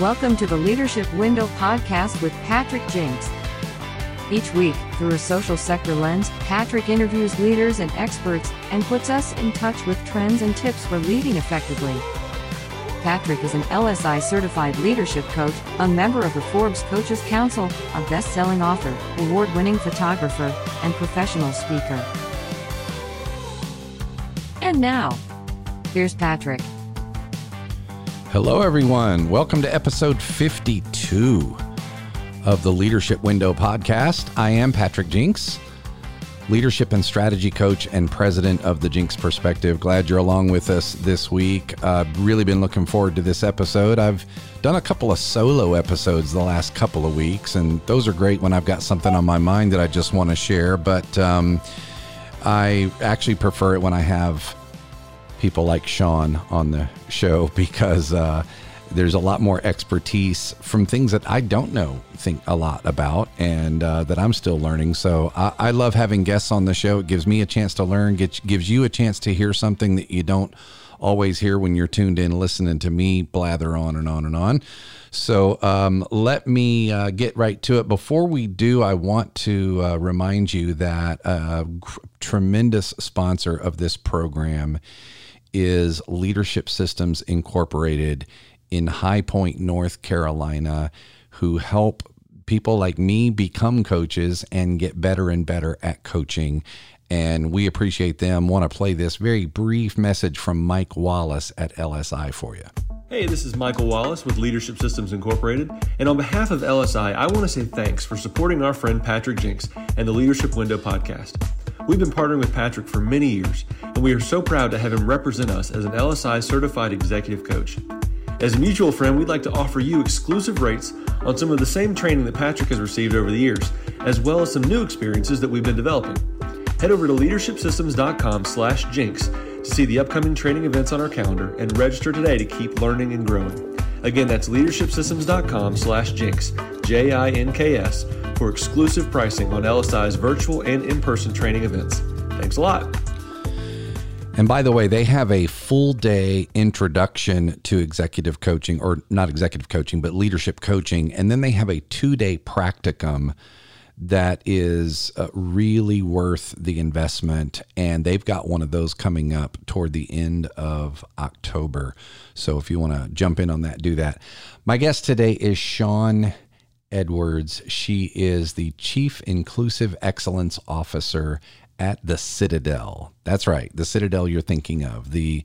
Welcome to the Leadership Window podcast with Patrick Jinks. Each week, through a social sector lens, Patrick interviews leaders and experts, and puts us in touch with trends and tips for leading effectively. Patrick is an LSI certified leadership coach, a member of the Forbes Coaches Council, a best-selling author, award-winning photographer, and professional speaker. And now, here's Patrick. Hello everyone, welcome to episode 52 of the Leadership Window podcast. I am Patrick Jinks, leadership and strategy coach and president of the Jinks Perspective. Glad you're along with us this week. Really been looking forward to this episode. I've done a couple of solo episodes the last couple of weeks, and those are great when I've got something on my mind that I just want to share, but I actually prefer it when I have people like Shawn on the show, because there's a lot more expertise from things that I don't think a lot about, and that I'm still learning. So I love having guests on the show. It gives me a chance to learn, gives you a chance to hear something that you don't always hear when you're tuned in listening to me blather on and on and on. So let me get right to it. Before we do, I want to remind you that a tremendous sponsor of this program is Leadership Systems Incorporated in High Point, North Carolina, who help people like me become coaches and get better and better at coaching. And we appreciate them. Want to play this very brief message from Mike Wallace at LSI for you. Hey, this is Michael Wallace with Leadership Systems Incorporated. And on behalf of LSI, I want to say thanks for supporting our friend Patrick Jinks and the Leadership Window podcast. We've been partnering with Patrick for many years, and we are so proud to have him represent us as an LSI certified executive coach. As a mutual friend, we'd like to offer you exclusive rates on some of the same training that Patrick has received over the years, as well as some new experiences that we've been developing. Head over to leadershipsystems.com/jinx to see the upcoming training events on our calendar and register today to keep learning and growing. Again, that's leadershipsystems.com/jinx, Jinks, for exclusive pricing on LSI's virtual and in-person training events. Thanks a lot. And by the way, they have a full day introduction to executive coaching, or not executive coaching, but leadership coaching. And then they have a two-day practicum that is really worth the investment. And they've got one of those coming up toward the end of October. So if you want to jump in on that, do that. My guest today is Shawn Edwards. She is the Chief Inclusive Excellence Officer at the Citadel. That's right, the Citadel you're thinking of, the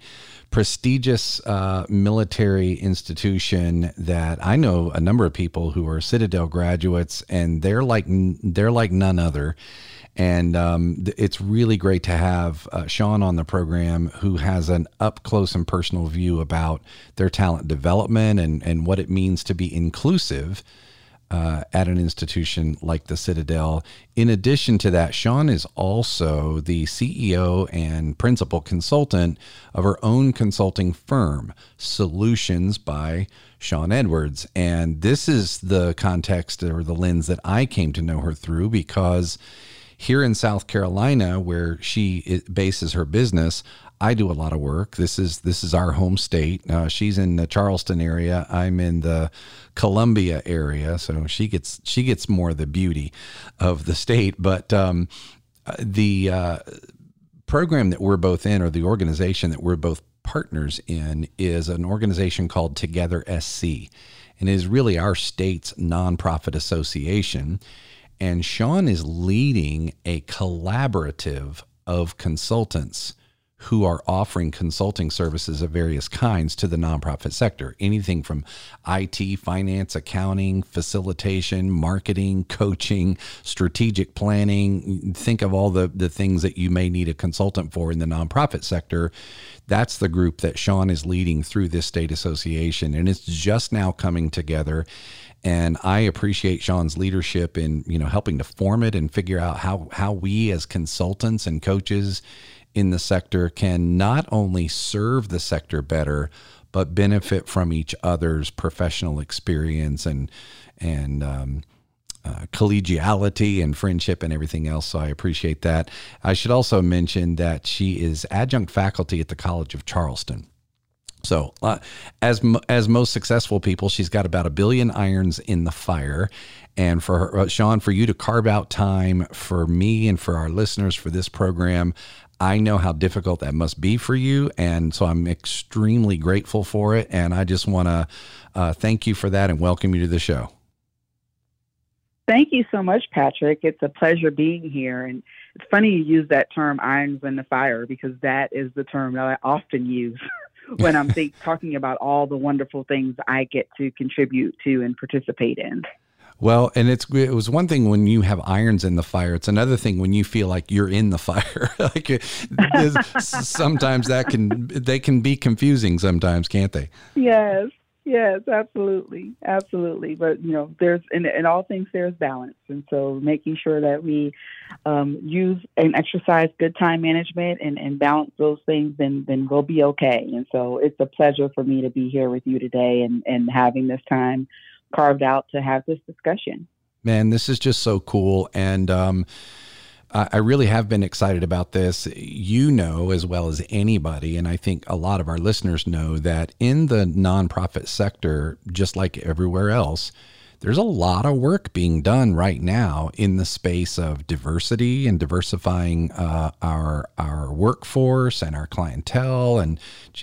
prestigious military institution that I know a number of people who are Citadel graduates, and they're like none other. And it's really great to have Shawn on the program, who has an up-close and personal view about their talent development and what it means to be inclusive at an institution like the Citadel. In addition to that, Shawn is also the CEO and principal consultant of her own consulting firm, Solutions by Shawn Edwards. And this is the context or the lens that I came to know her through, because here in South Carolina, where she bases her business, I do a lot of work. This is our home state. She's in the Charleston area. I'm in the Columbia area, so she gets more of the beauty of the state. But the program that we're both in, or the organization that we're both partners in, is an organization called Together SC, and it is really our state's nonprofit association. And Shawn is leading a collaborative of consultants who are offering consulting services of various kinds to the nonprofit sector, anything from IT, finance, accounting, facilitation, marketing, coaching, strategic planning. Think of all the things that you may need a consultant for in the nonprofit sector. That's the group that Shawn is leading through this state association, and it's just now coming together. And I appreciate Shawn's leadership in, you know, helping to form it and figure out how we as consultants and coaches in the sector can not only serve the sector better, but benefit from each other's professional experience and collegiality and friendship and everything else. So I appreciate that. I should also mention that she is adjunct faculty at the College of Charleston. So as most successful people, she's got about 1 billion irons in the fire. And for her, Shawn, for you to carve out time for me and for our listeners for this program, I know how difficult that must be for you. And so I'm extremely grateful for it. And I just want to thank you for that and welcome you to the show. Thank you so much, Patrick. It's a pleasure being here. And it's funny you use that term, irons in the fire, because that is the term that I often use when I'm talking about all the wonderful things I get to contribute to and participate in. Well, and it was one thing when you have irons in the fire. It's another thing when you feel like you're in the fire. Sometimes they can be confusing sometimes, can't they? Yes, absolutely. Absolutely. But, there's in all things, there's balance. And so making sure that we use and exercise good time management and balance those things, then we'll be okay. And so it's a pleasure for me to be here with you today and having this time carved out to have this discussion. Man, this is just so cool. And I really have been excited about this, as well as anybody. And I think a lot of our listeners know that in the nonprofit sector, just like everywhere else, there's a lot of work being done right now in the space of diversity and diversifying our workforce and our clientele and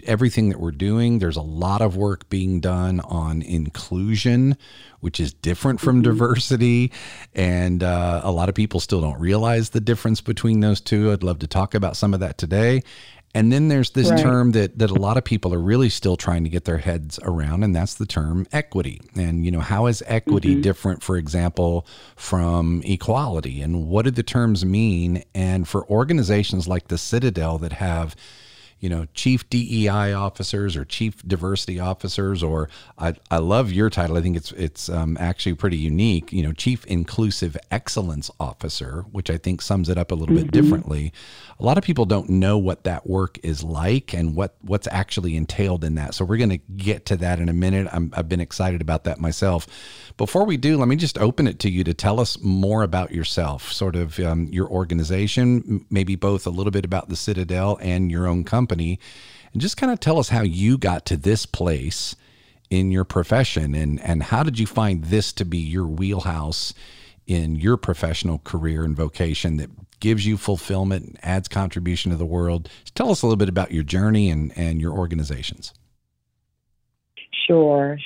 everything that we're doing. There's a lot of work being done on inclusion, which is different from diversity. And a lot of people still don't realize the difference between those two. I'd love to talk about some of that today. And then there's this term that a lot of people are really still trying to get their heads around, and that's the term equity. And, how is equity different, for example, from equality? And what do the terms mean? And for organizations like the Citadel that have, chief DEI officers or chief diversity officers, or I love your title. I think it's actually pretty unique, Chief Inclusive Excellence Officer, which I think sums it up a little bit differently. A lot of people don't know what that work is like and what's actually entailed in that. So we're going to get to that in a minute. I've been excited about that myself. Before we do, let me just open it to you to tell us more about yourself, sort of your organization, maybe both a little bit about the Citadel and your own company. And just kind of tell us how you got to this place in your profession and how did you find this to be your wheelhouse in your professional career and vocation that gives you fulfillment and adds contribution to the world? Just tell us a little bit about your journey and your organizations. Sure.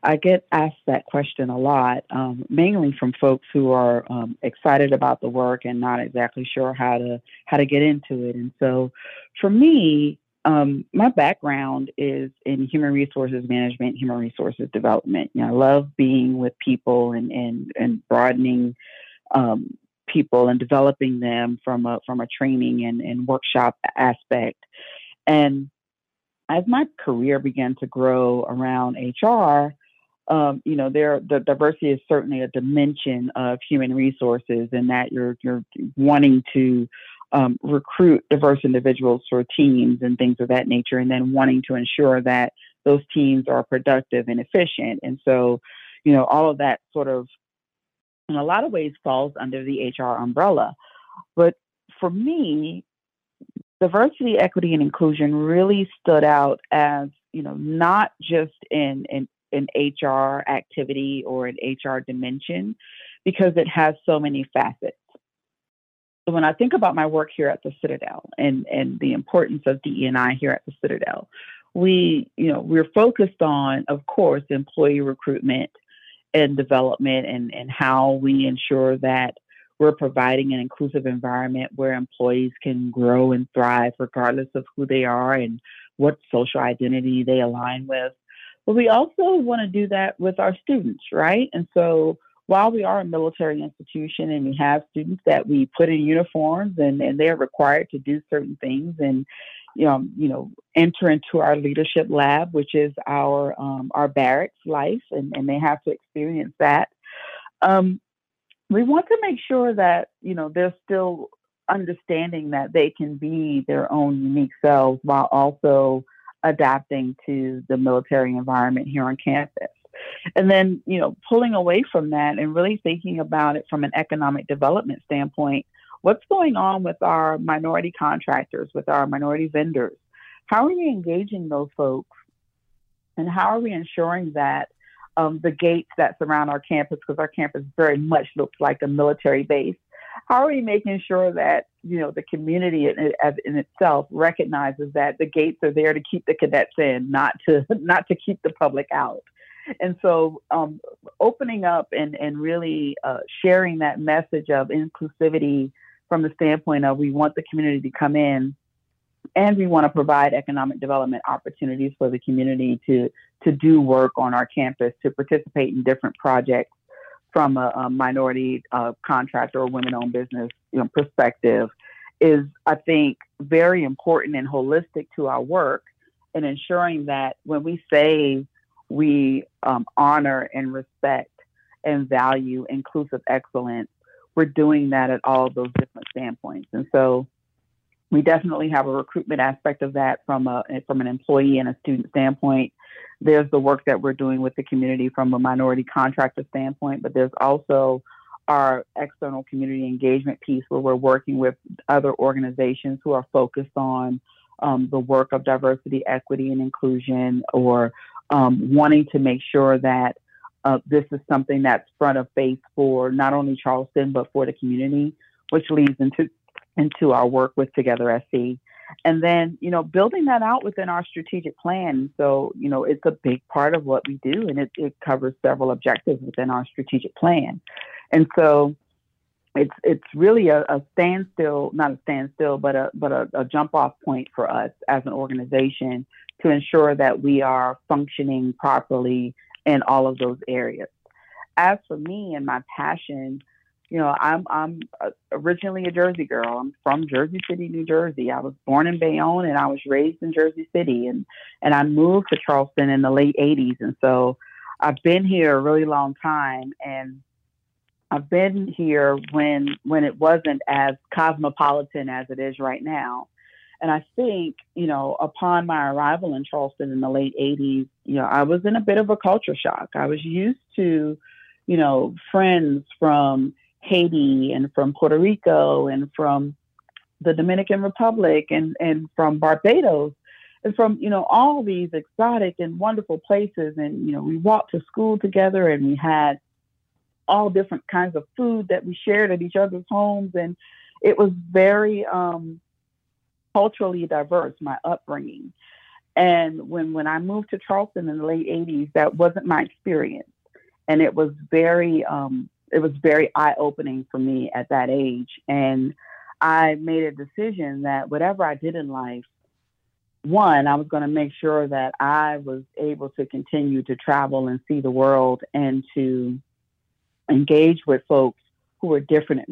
I get asked that question a lot, mainly from folks who are excited about the work and not exactly sure how to get into it. And so for me, my background is in human resources management, human resources development. I love being with people and broadening people and developing them from a training and workshop aspect. And as my career began to grow around HR, the diversity is certainly a dimension of human resources, and that you're wanting to recruit diverse individuals for teams and things of that nature, and then wanting to ensure that those teams are productive and efficient. And so, all of that sort of, in a lot of ways, falls under the HR umbrella. But for me, diversity, equity, and inclusion really stood out as, not just in HR activity or an HR dimension, because it has so many facets. So when I think about my work here at the Citadel and the importance of DE&I here at the Citadel, we're focused on, of course, employee recruitment and development and how we ensure that we're providing an inclusive environment where employees can grow and thrive regardless of who they are and what social identity they align with. But we also want to do that with our students, right? And so while we are a military institution and we have students that we put in uniforms and they're required to do certain things and, enter into our leadership lab, which is our barracks life, and they have to experience that. We want to make sure that, they're still understanding that they can be their own unique selves while also adapting to the military environment here on campus. And then, pulling away from that and really thinking about it from an economic development standpoint, what's going on with our minority contractors, with our minority vendors? How are you engaging those folks? And how are we ensuring that the gates that surround our campus, because our campus very much looks like a military base, how are we making sure that, you know, the community in itself recognizes that the gates are there to keep the cadets in, not to keep the public out? And so opening up and really sharing that message of inclusivity from the standpoint of we want the community to come in, and we want to provide economic development opportunities for the community to do work on our campus, to participate in different projects from a minority contractor or women-owned business, you know, perspective, is, I think, very important and holistic to our work in ensuring that when we say we honor and respect and value inclusive excellence, we're doing that at all those different standpoints. And so we definitely have a recruitment aspect of that from an employee and a student standpoint. There's the work that we're doing with the community from a minority contractor standpoint, but there's also our external community engagement piece where we're working with other organizations who are focused on the work of diversity, equity, and inclusion, or wanting to make sure that this is something that's front of face for not only Charleston, but for the community, which leads into our work with Together SC. And then, you know, building that out within our strategic plan. So, you know, it's a big part of what we do, and it covers several objectives within our strategic plan. And so it's really a standstill, not a standstill, but a jump off point for us as an organization to ensure that we are functioning properly in all of those areas. As for me and my passion, you know, I'm originally a Jersey girl. I'm from Jersey City, New Jersey. I was born in Bayonne, and I was raised in Jersey City. And I moved to Charleston in the late 80s. And so I've been here a really long time. And I've been here when it wasn't as cosmopolitan as it is right now. And I think, you know, upon my arrival in Charleston in the late 80s, you know, I was in a bit of a culture shock. I was used to, you know, friends from Haiti and from Puerto Rico and from the Dominican Republic and from Barbados and from, you know, all these exotic and wonderful places. And, you know, we walked to school together, and we had all different kinds of food that we shared at each other's homes. And it was very culturally diverse, my upbringing. And when I moved to Charleston in the late 80s, that wasn't my experience. And it was very eye-opening for me at that age. And I made a decision that whatever I did in life, one, I was going to make sure that I was able to continue to travel and see the world and to engage with folks who were different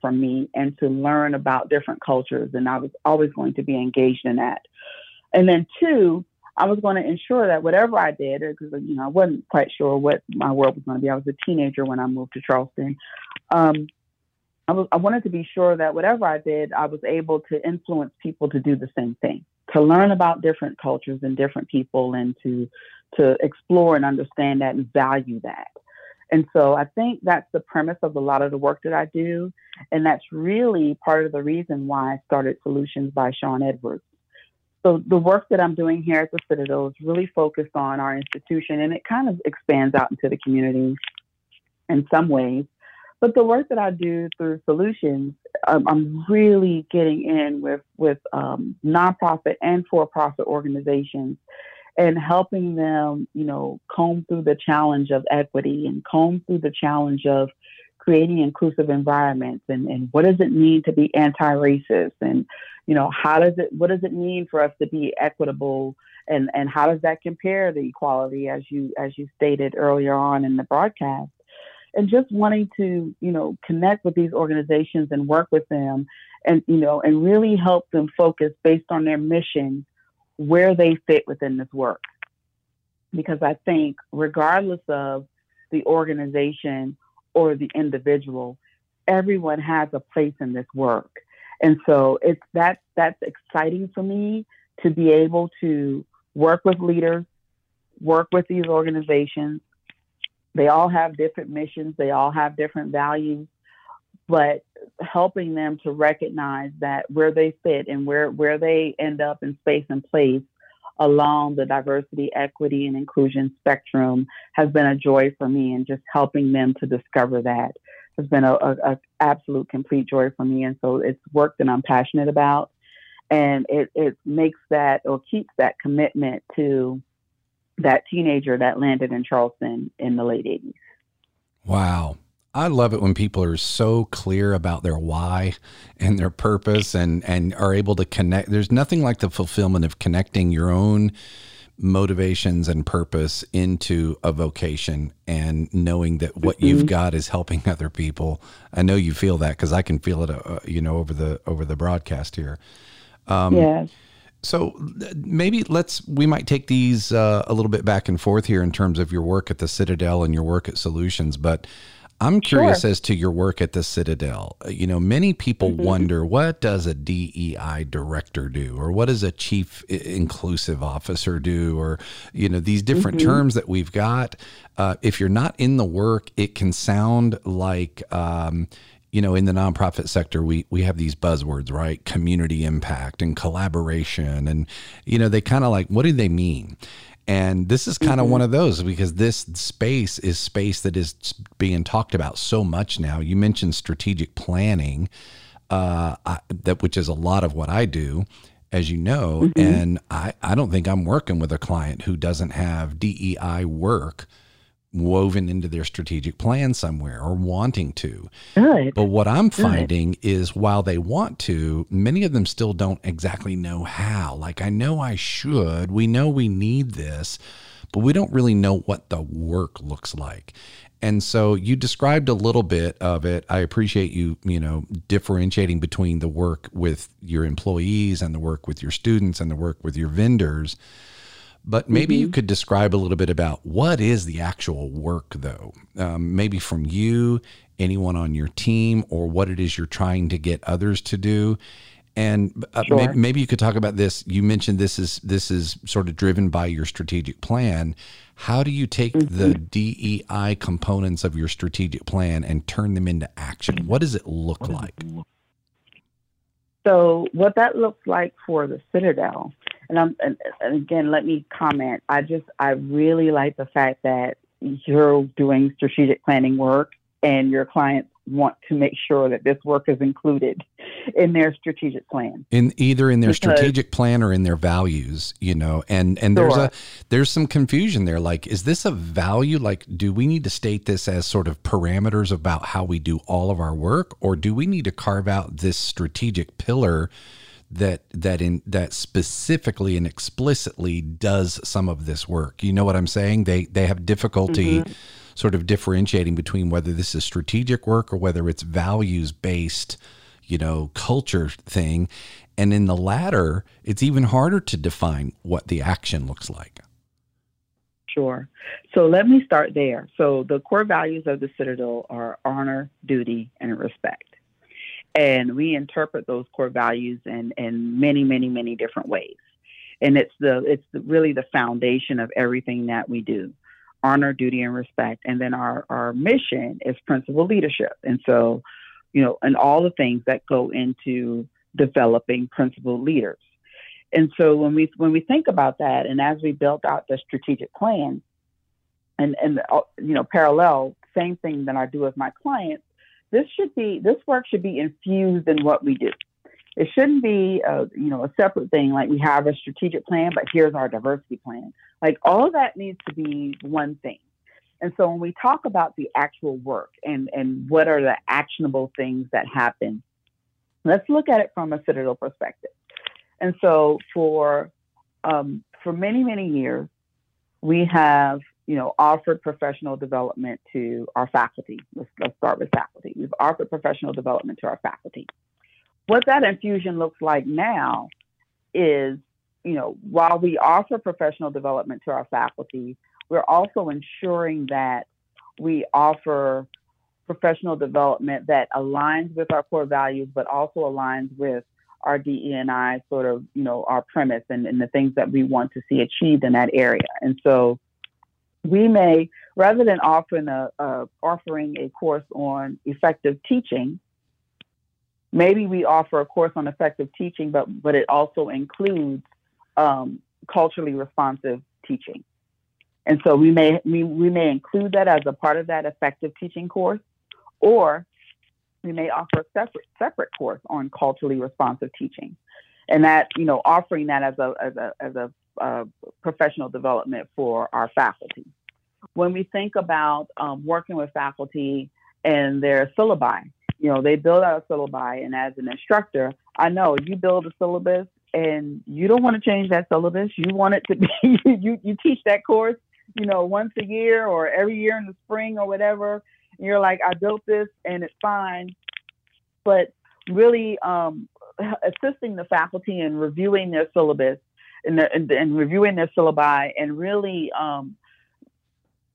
from me, and to learn about different cultures. And I was always going to be engaged in that. And then two, I was going to ensure that whatever I did, because, you know, I wasn't quite sure what my world was going to be. I was a teenager when I moved to Charleston. I wanted to be sure that whatever I did, I was able to influence people to do the same thing, to learn about different cultures and different people, and to explore and understand that and value that. And so I think that's the premise of a lot of the work that I do. And that's really part of the reason why I started Solutions by Shawn Edwards. So the work that I'm doing here at the Citadel is really focused on our institution, and it kind of expands out into the community in some ways. But the work that I do through Solutions, I'm really getting in with nonprofit and for-profit organizations and helping them, you know, comb through the challenge of equity and comb through the challenge of creating inclusive environments, and what does it mean to be anti-racist, and, you know, what does it mean for us to be equitable, and how does that compare to equality, as you stated earlier on in the broadcast? And just wanting to, you know, connect with these organizations and work with them, and, you know, and really help them focus based on their mission where they fit within this work. Because I think regardless of the organization or the individual, everyone has a place in this work. And so that's exciting for me, to be able to work with leaders, work with these organizations. They all have different missions. They all have different values. but helping them to recognize that where they fit and where they end up in space and place along the diversity, equity, and inclusion spectrum has been a joy for me, and just helping them to discover that has been a absolute complete joy for me. And so it's work that I'm passionate about, and it makes that, or keeps that commitment to that teenager that landed in Charleston in the late 80s. Wow. I love it when people are so clear about their why and their purpose, and are able to connect. There's nothing like the fulfillment of connecting your own motivations and purpose into a vocation, and knowing that what you've got is helping other people. I know you feel that, because I can feel it, over the broadcast here. Yes. So maybe we might take these a little bit back and forth here in terms of your work at the Citadel and your work at Solutions, but I'm curious as to your work at the Citadel. You know, many people wonder, what does a DEI director do? Or what does a chief inclusive officer do? Or, you know, these different terms that we've got. If you're not in the work, it can sound like, you know, in the nonprofit sector, we have these buzzwords, right? Community impact and collaboration. And, you know, they kind of like, what do they mean? And this is kind of one of those, because this space that is being talked about so much now. You mentioned strategic planning, which is a lot of what I do, as you know, and I don't think I'm working with a client who doesn't have DEI work woven into their strategic plan somewhere, or wanting to. Good. But what I'm finding is, while they want to, many of them still don't exactly know how. Like, I know I should, we know we need this, but we don't really know what the work looks like. And so you described a little bit of it. I appreciate you differentiating between the work with your employees and the work with your students and the work with your vendors. But maybe you could describe a little bit about what is the actual work, though, maybe from you, anyone on your team, or what it is you're trying to get others to do. And maybe you could talk about this. You mentioned this is sort of driven by your strategic plan. How do you take the DEI components of your strategic plan and turn them into action? What does it look like? So what that looks like for the Citadel, and again, let me comment. I really like the fact that you're doing strategic planning work, and your clients want to make sure that this work is included in their strategic plan. Strategic plan or in their values, you know, and there's some confusion there. Like, is this a value? Like, do we need to state this as sort of parameters about how we do all of our work, or do we need to carve out this strategic pillar that specifically and explicitly does some of this work? You know what I'm saying? They have difficulty sort of differentiating between whether this is strategic work or whether it's values based, you know, culture thing. And in the latter, it's even harder to define what the action looks like. Sure. So let me start there. So the core values of the Citadel are honor, duty, and respect. And we interpret those core values in many, many, many different ways. And it's really the foundation of everything that we do: honor, duty, and respect. And then our mission is principal leadership. And so, you know, and all the things that go into developing principal leaders. And so when we think about that, and as we built out the strategic plan, and you know, parallel, same thing that I do with my clients, this work should be infused in what we do. It shouldn't be a separate thing, like we have a strategic plan, but here's our diversity plan. Like, all of that needs to be one thing. And so when we talk about the actual work and what are the actionable things that happen, let's look at it from a Citadel perspective. And so for many, many years, we have offered professional development to our faculty. Let's start with faculty. We've offered professional development to our faculty. What that infusion looks like now is, you know, while we offer professional development to our faculty, we're also ensuring that we offer professional development that aligns with our core values, but also aligns with our DE&I sort of, you know, our premise and the things that we want to see achieved in that area. And so we may, rather than offering a course on effective teaching, maybe we offer a course on effective teaching, but it also includes culturally responsive teaching. And so we may include that as a part of that effective teaching course, or we may offer a separate course on culturally responsive teaching. And that, you know, offering that as a professional development for our faculty. When we think about working with faculty and their syllabi, you know, they build out a syllabi, and as an instructor, I know you build a syllabus and you don't want to change that syllabus. You want it to be, you teach that course, you know, once a year or every year in the spring or whatever. And you're like, I built this and it's fine. But really assisting the faculty in reviewing their syllabus and reviewing their syllabi, and really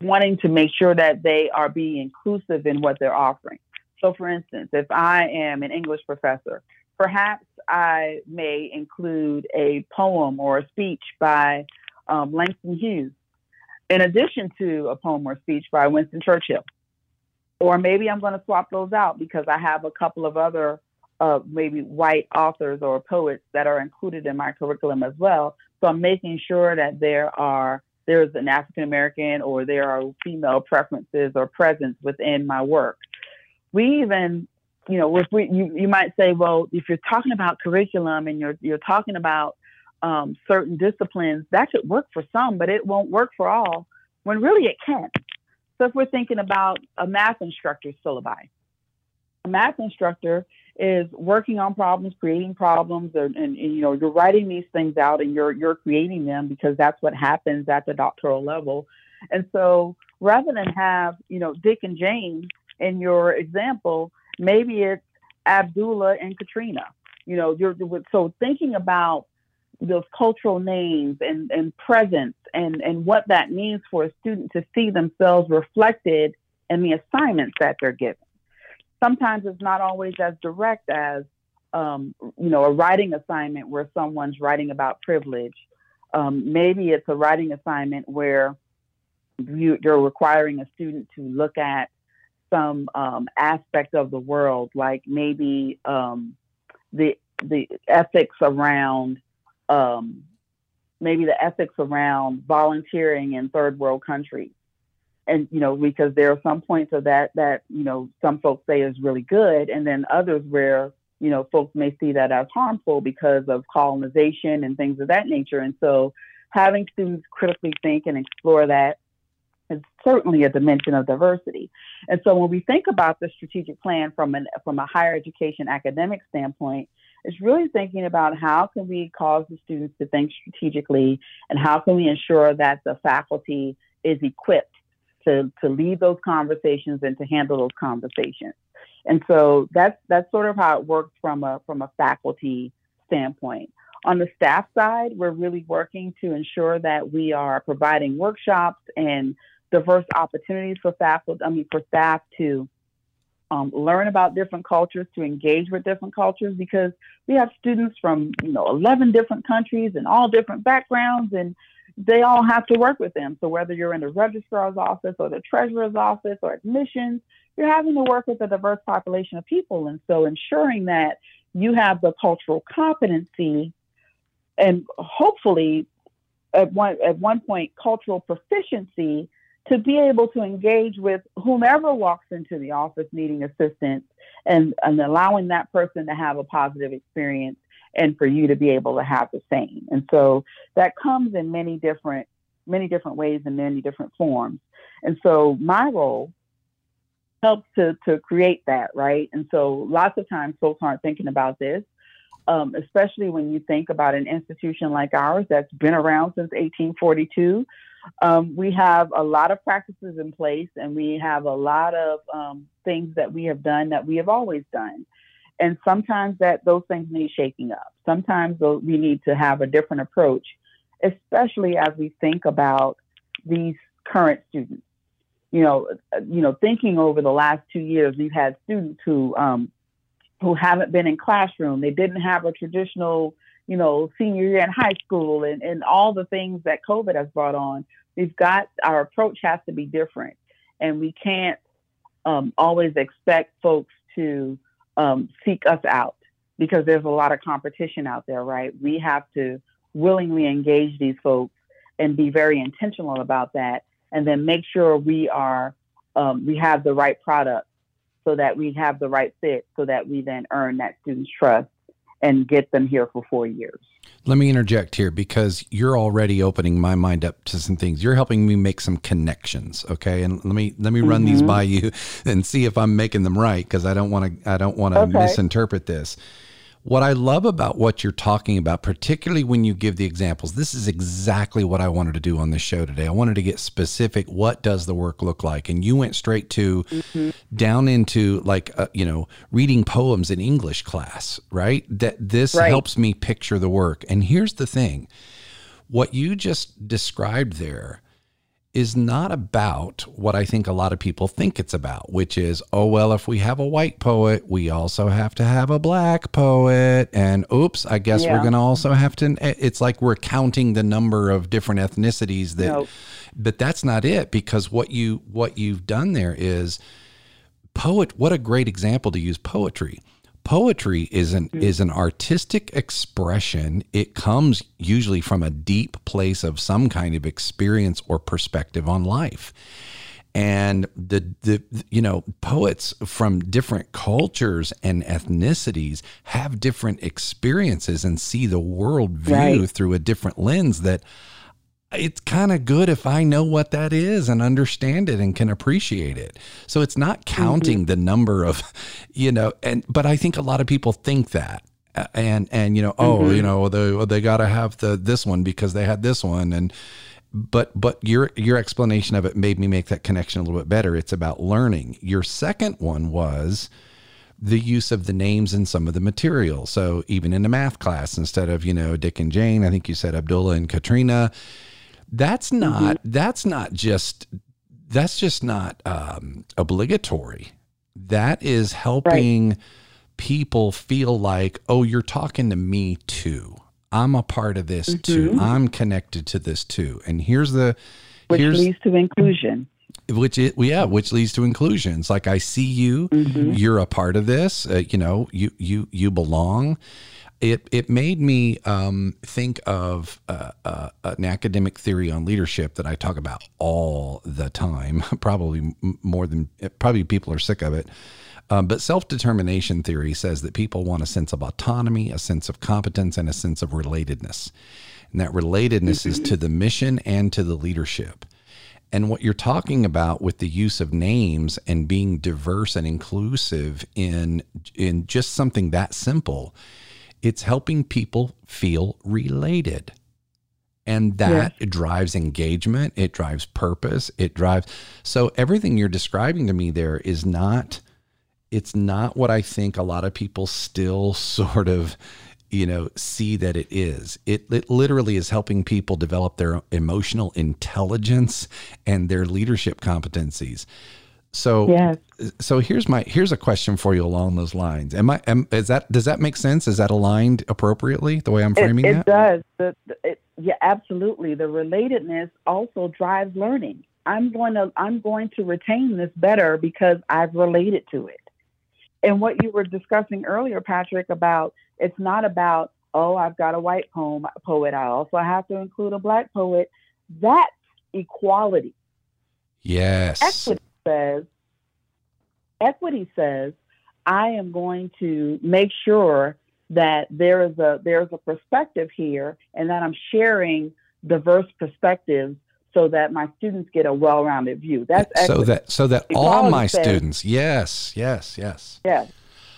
wanting to make sure that they are being inclusive in what they're offering. So for instance, if I am an English professor, perhaps I may include a poem or a speech by Langston Hughes, in addition to a poem or speech by Winston Churchill. Or maybe I'm going to swap those out because I have a couple of other maybe white authors or poets that are included in my curriculum as well. So I'm making sure that there's an African-American or there are female preferences or presence within my work. We even, you know, you might say, well, if you're talking about curriculum and you're talking about certain disciplines, that should work for some, but it won't work for all, when really it can. So if we're thinking about a math instructor's syllabi, a math instructor is working on problems, creating problems, and you know, you're writing these things out and you're creating them, because that's what happens at the doctoral level. And so rather than have, you know, Dick and Jane in your example, maybe it's Abdullah and Katrina. You know, so thinking about those cultural names and presence and what that means for a student to see themselves reflected in the assignments that they're given. Sometimes it's not always as direct as, you know, a writing assignment where someone's writing about privilege. Maybe it's a writing assignment where you're requiring a student to look at some aspect of the world, like maybe the ethics around volunteering in third world countries. And, you know, because there are some points of that, you know, some folks say is really good, and then others where, you know, folks may see that as harmful because of colonization and things of that nature. And so having students critically think and explore that is certainly a dimension of diversity. And so when we think about the strategic plan from a higher education academic standpoint, it's really thinking about how can we cause the students to think strategically, and how can we ensure that the faculty is equipped to lead those conversations and to handle those conversations. And so that's sort of how it works from a faculty standpoint. On the staff side, we're really working to ensure that we are providing workshops and diverse opportunities for staff to learn about different cultures, to engage with different cultures, because we have students from, you know, 11 different countries and all different backgrounds, and they all have to work with them. So whether you're in the registrar's office or the treasurer's office or admissions, you're having to work with a diverse population of people. And so ensuring that you have the cultural competency and hopefully at one point cultural proficiency to be able to engage with whomever walks into the office needing assistance, and allowing that person to have a positive experience, and for you to be able to have the same. And so that comes in many different ways and many different forms. And so my role helps to create that, right? And so lots of times folks aren't thinking about this, especially when you think about an institution like ours that's been around since 1842. We have a lot of practices in place, and we have a lot of things that we have done that we have always done. And sometimes those things need shaking up. Sometimes we need to have a different approach, especially as we think about these current students. You know, thinking over the last 2 years, we've had students who haven't been in classroom. They didn't have a traditional, you know, senior year in high school, and all the things that COVID has brought on. Our approach has to be different, and we can't always expect folks to seek us out, because there's a lot of competition out there, right? We have to willingly engage these folks and be very intentional about that, and then make sure we are we have the right product, so that we have the right fit, so that we then earn that student's trust and get them here for 4 years. Let me interject here, because you're already opening my mind up to some things. You're helping me make some connections, okay? And let me run these by you and see if I'm making them right, because I don't want to misinterpret this. What I love about what you're talking about, particularly when you give the examples, this is exactly what I wanted to do on this show today. I wanted to get specific. What does the work look like? And you went straight to down into like, reading poems in English class, right? This helps me picture the work. And here's the thing. What you just described there is not about what I think a lot of people think it's about, which is, oh, well, if we have a white poet, we also have to have a black poet. And oops, I guess we're going to also have to, it's like we're counting the number of different ethnicities that, but that's not it, because what you've done there is poet. What a great example to use poetry. Poetry is an artistic expression. It comes usually from a deep place of some kind of experience or perspective on life. And the poets from different cultures and ethnicities have different experiences and see the world view through a different lens, that it's kind of good if I know what that is and understand it and can appreciate it. So it's not counting the number of, but I think a lot of people think that they got to have this one because they had this one. And, but your explanation of it made me make that connection a little bit better. It's about learning. Your second one was the use of the names in some of the material. So even in the math class, instead of, Dick and Jane, I think you said Abdullah and Katrina. That's just not obligatory. That is helping people feel like, oh, you're talking to me too. I'm a part of this too. I'm connected to this too. And which leads to inclusion. Which leads to inclusion. It's like, I see you, you're a part of this, you belong. It made me think of an academic theory on leadership that I talk about all the time, probably people are sick of it. But self-determination theory says that people want a sense of autonomy, a sense of competence, and a sense of relatedness. And that relatedness is to the mission and to the leadership. And what you're talking about with the use of names and being diverse and inclusive in just something that simple, it's helping people feel related. And that drives engagement. It drives purpose. So everything you're describing to me there is it's not what I think a lot of people still sort of see that it is. It literally is helping people develop their emotional intelligence and their leadership competencies. So, so here's a question for you along those lines. Does that make sense? Is that aligned appropriately the way I'm framing it? It does. Absolutely. The relatedness also drives learning. I'm going to retain this better because I've related to it. And what you were discussing earlier, Patrick, about it's not about, oh, I've got a white poet. I also have to include a black poet. That's equality. Yes. Equity says, I am going to make sure that there's a perspective here, and that I'm sharing diverse perspectives, so that my students get a well-rounded view. That's so that all my students. Yes.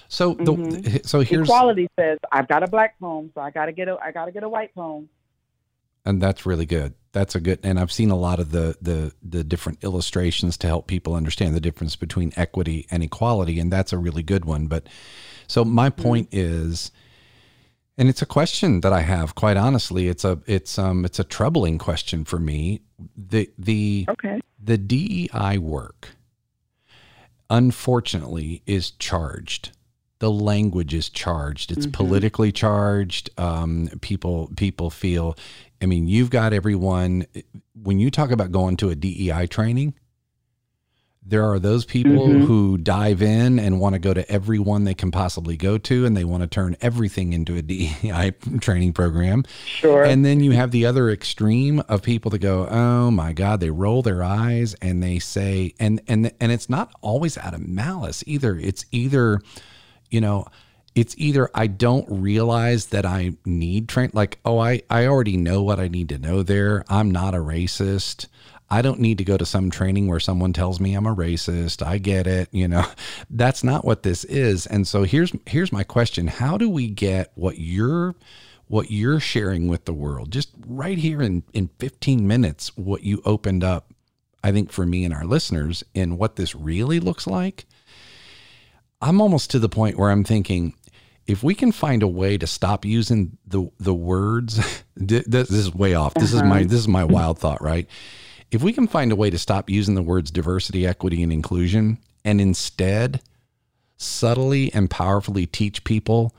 So so here's equality says, I've got a black poem, so I got to get a white poem. And that's really good. That's a good, and I've seen a lot of the different illustrations to help people understand the difference between equity and equality, and that's a really good one. But so my point is, and it's a question that I have, quite honestly, it's a troubling question for me. The DEI work, unfortunately, is charged. The language is charged. It's politically charged. People feel, I mean, you've got everyone, when you talk about going to a DEI training, There are those people mm-hmm. who dive in and want to go to everyone they can possibly go to, and they want to turn everything into a DEI training program. Sure. And then you have the other extreme of people that go, oh my God, they roll their eyes and they say, and it's not always out of malice either. It's either, you know, it's either I don't realize that I need train, like, oh, I already know what I need to know there. I'm not a racist. I don't need to go to some training where someone tells me I'm a racist. I get it. You know, that's not what this is. And so here's my question. How do we get what you're sharing with the world, just right here in 15 minutes, what you opened up, I think, for me and our listeners, and what this really looks like? I'm almost to the point where I'm thinking, if we can find a way to stop using the words, this is way off. This is my wild thought, right? If we can find a way to stop using the words diversity, equity, and inclusion, and instead subtly and powerfully teach people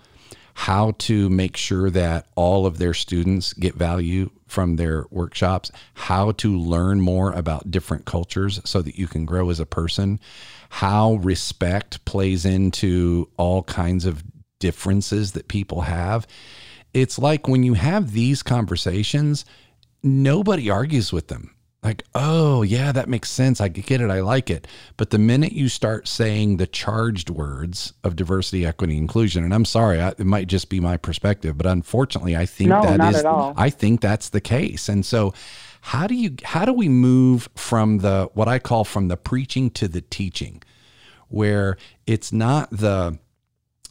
how to make sure that all of their students get value from their workshops, how to learn more about different cultures so that you can grow as a person, how respect plays into all kinds of differences that people have. It's like when you have these conversations, nobody argues with them. Like, oh yeah, that makes sense. I get it. I like it. But the minute you start saying the charged words of diversity, equity, inclusion, and I'm sorry, it might just be my perspective, but unfortunately I think I think that's the case. And so how do we move from the, what I call, from the preaching to the teaching, where it's not the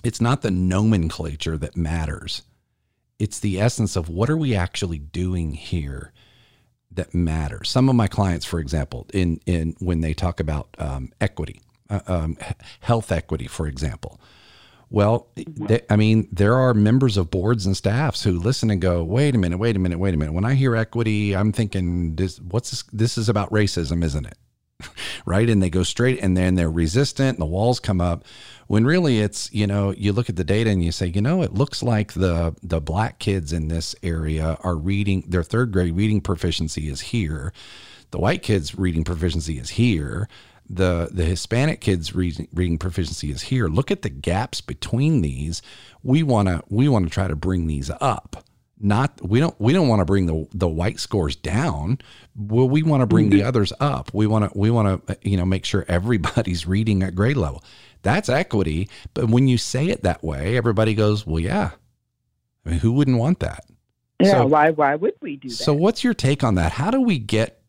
nomenclature that matters. It's the essence of what are we actually doing here that matters. Some of my clients, for example, in when they talk about equity, health equity, for example, well, there are members of boards and staffs who listen and go, wait a minute. When I hear equity, I'm thinking, this is about racism, isn't it? Right. And they go straight, and then they're resistant and the walls come up, when really it's, you know, you look at the data and you say, you know, it looks like the black kids in this area are reading, their third grade reading proficiency is here. The white kids reading proficiency is here. The Hispanic kids reading proficiency is here. Look at the gaps between these. We want to try to bring these up. We don't want to bring the white scores down. Well, we want to bring the others up. We want to, you know, make sure everybody's reading at grade level. That's equity. But when you say it that way, everybody goes, well, yeah, I mean, who wouldn't want that? Yeah. So, why would we do that? So what's your take on that? How do we get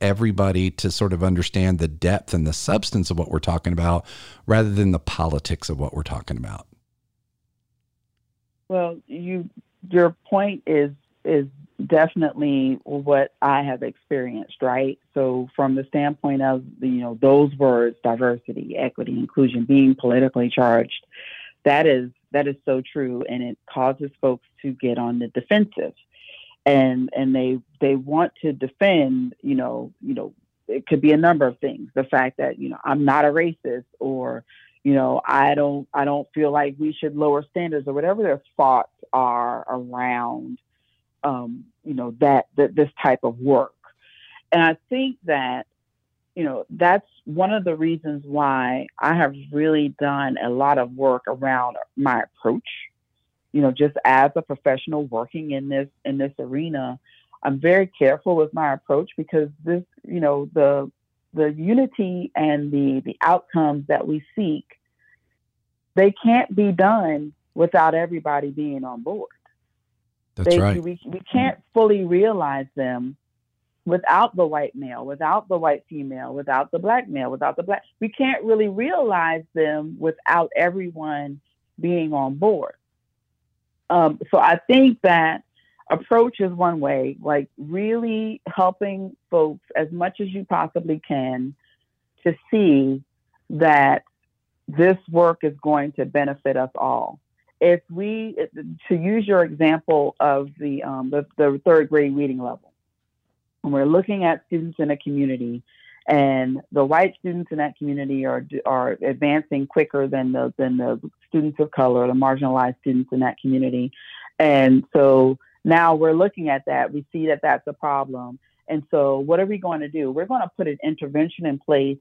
everybody to sort of understand the depth and the substance of what we're talking about rather than the politics of what we're talking about? Well, your point is definitely what I have experienced, right? So from the standpoint of, you know, those words, diversity, equity, inclusion, being politically charged, that is so true. And it causes folks to get on the defensive, and they want to defend, you know, it could be a number of things. The fact that, you know, I'm not a racist, or, you know, I don't feel like we should lower standards, or whatever their thoughts are around, you know, that this type of work. And I think that, you know, that's one of the reasons why I have really done a lot of work around my approach. You know, just as a professional working in this arena, I'm very careful with my approach, because this, you know, the unity and the outcomes that we seek, they can't be done without everybody being on board. That's right. We can't fully realize them without the white male, without the white female, without the black male, without the black. We can't really realize them without everyone being on board. So I think that approach is one way, like really helping folks as much as you possibly can to see that this work is going to benefit us all. If we, to use your example of the third grade reading level, when we're looking at students in a community, and the white students in that community are advancing quicker than the students of color, the marginalized students in that community, and so now we're looking at that. We see that that's a problem. And so what are we going to do? We're going to put an intervention in place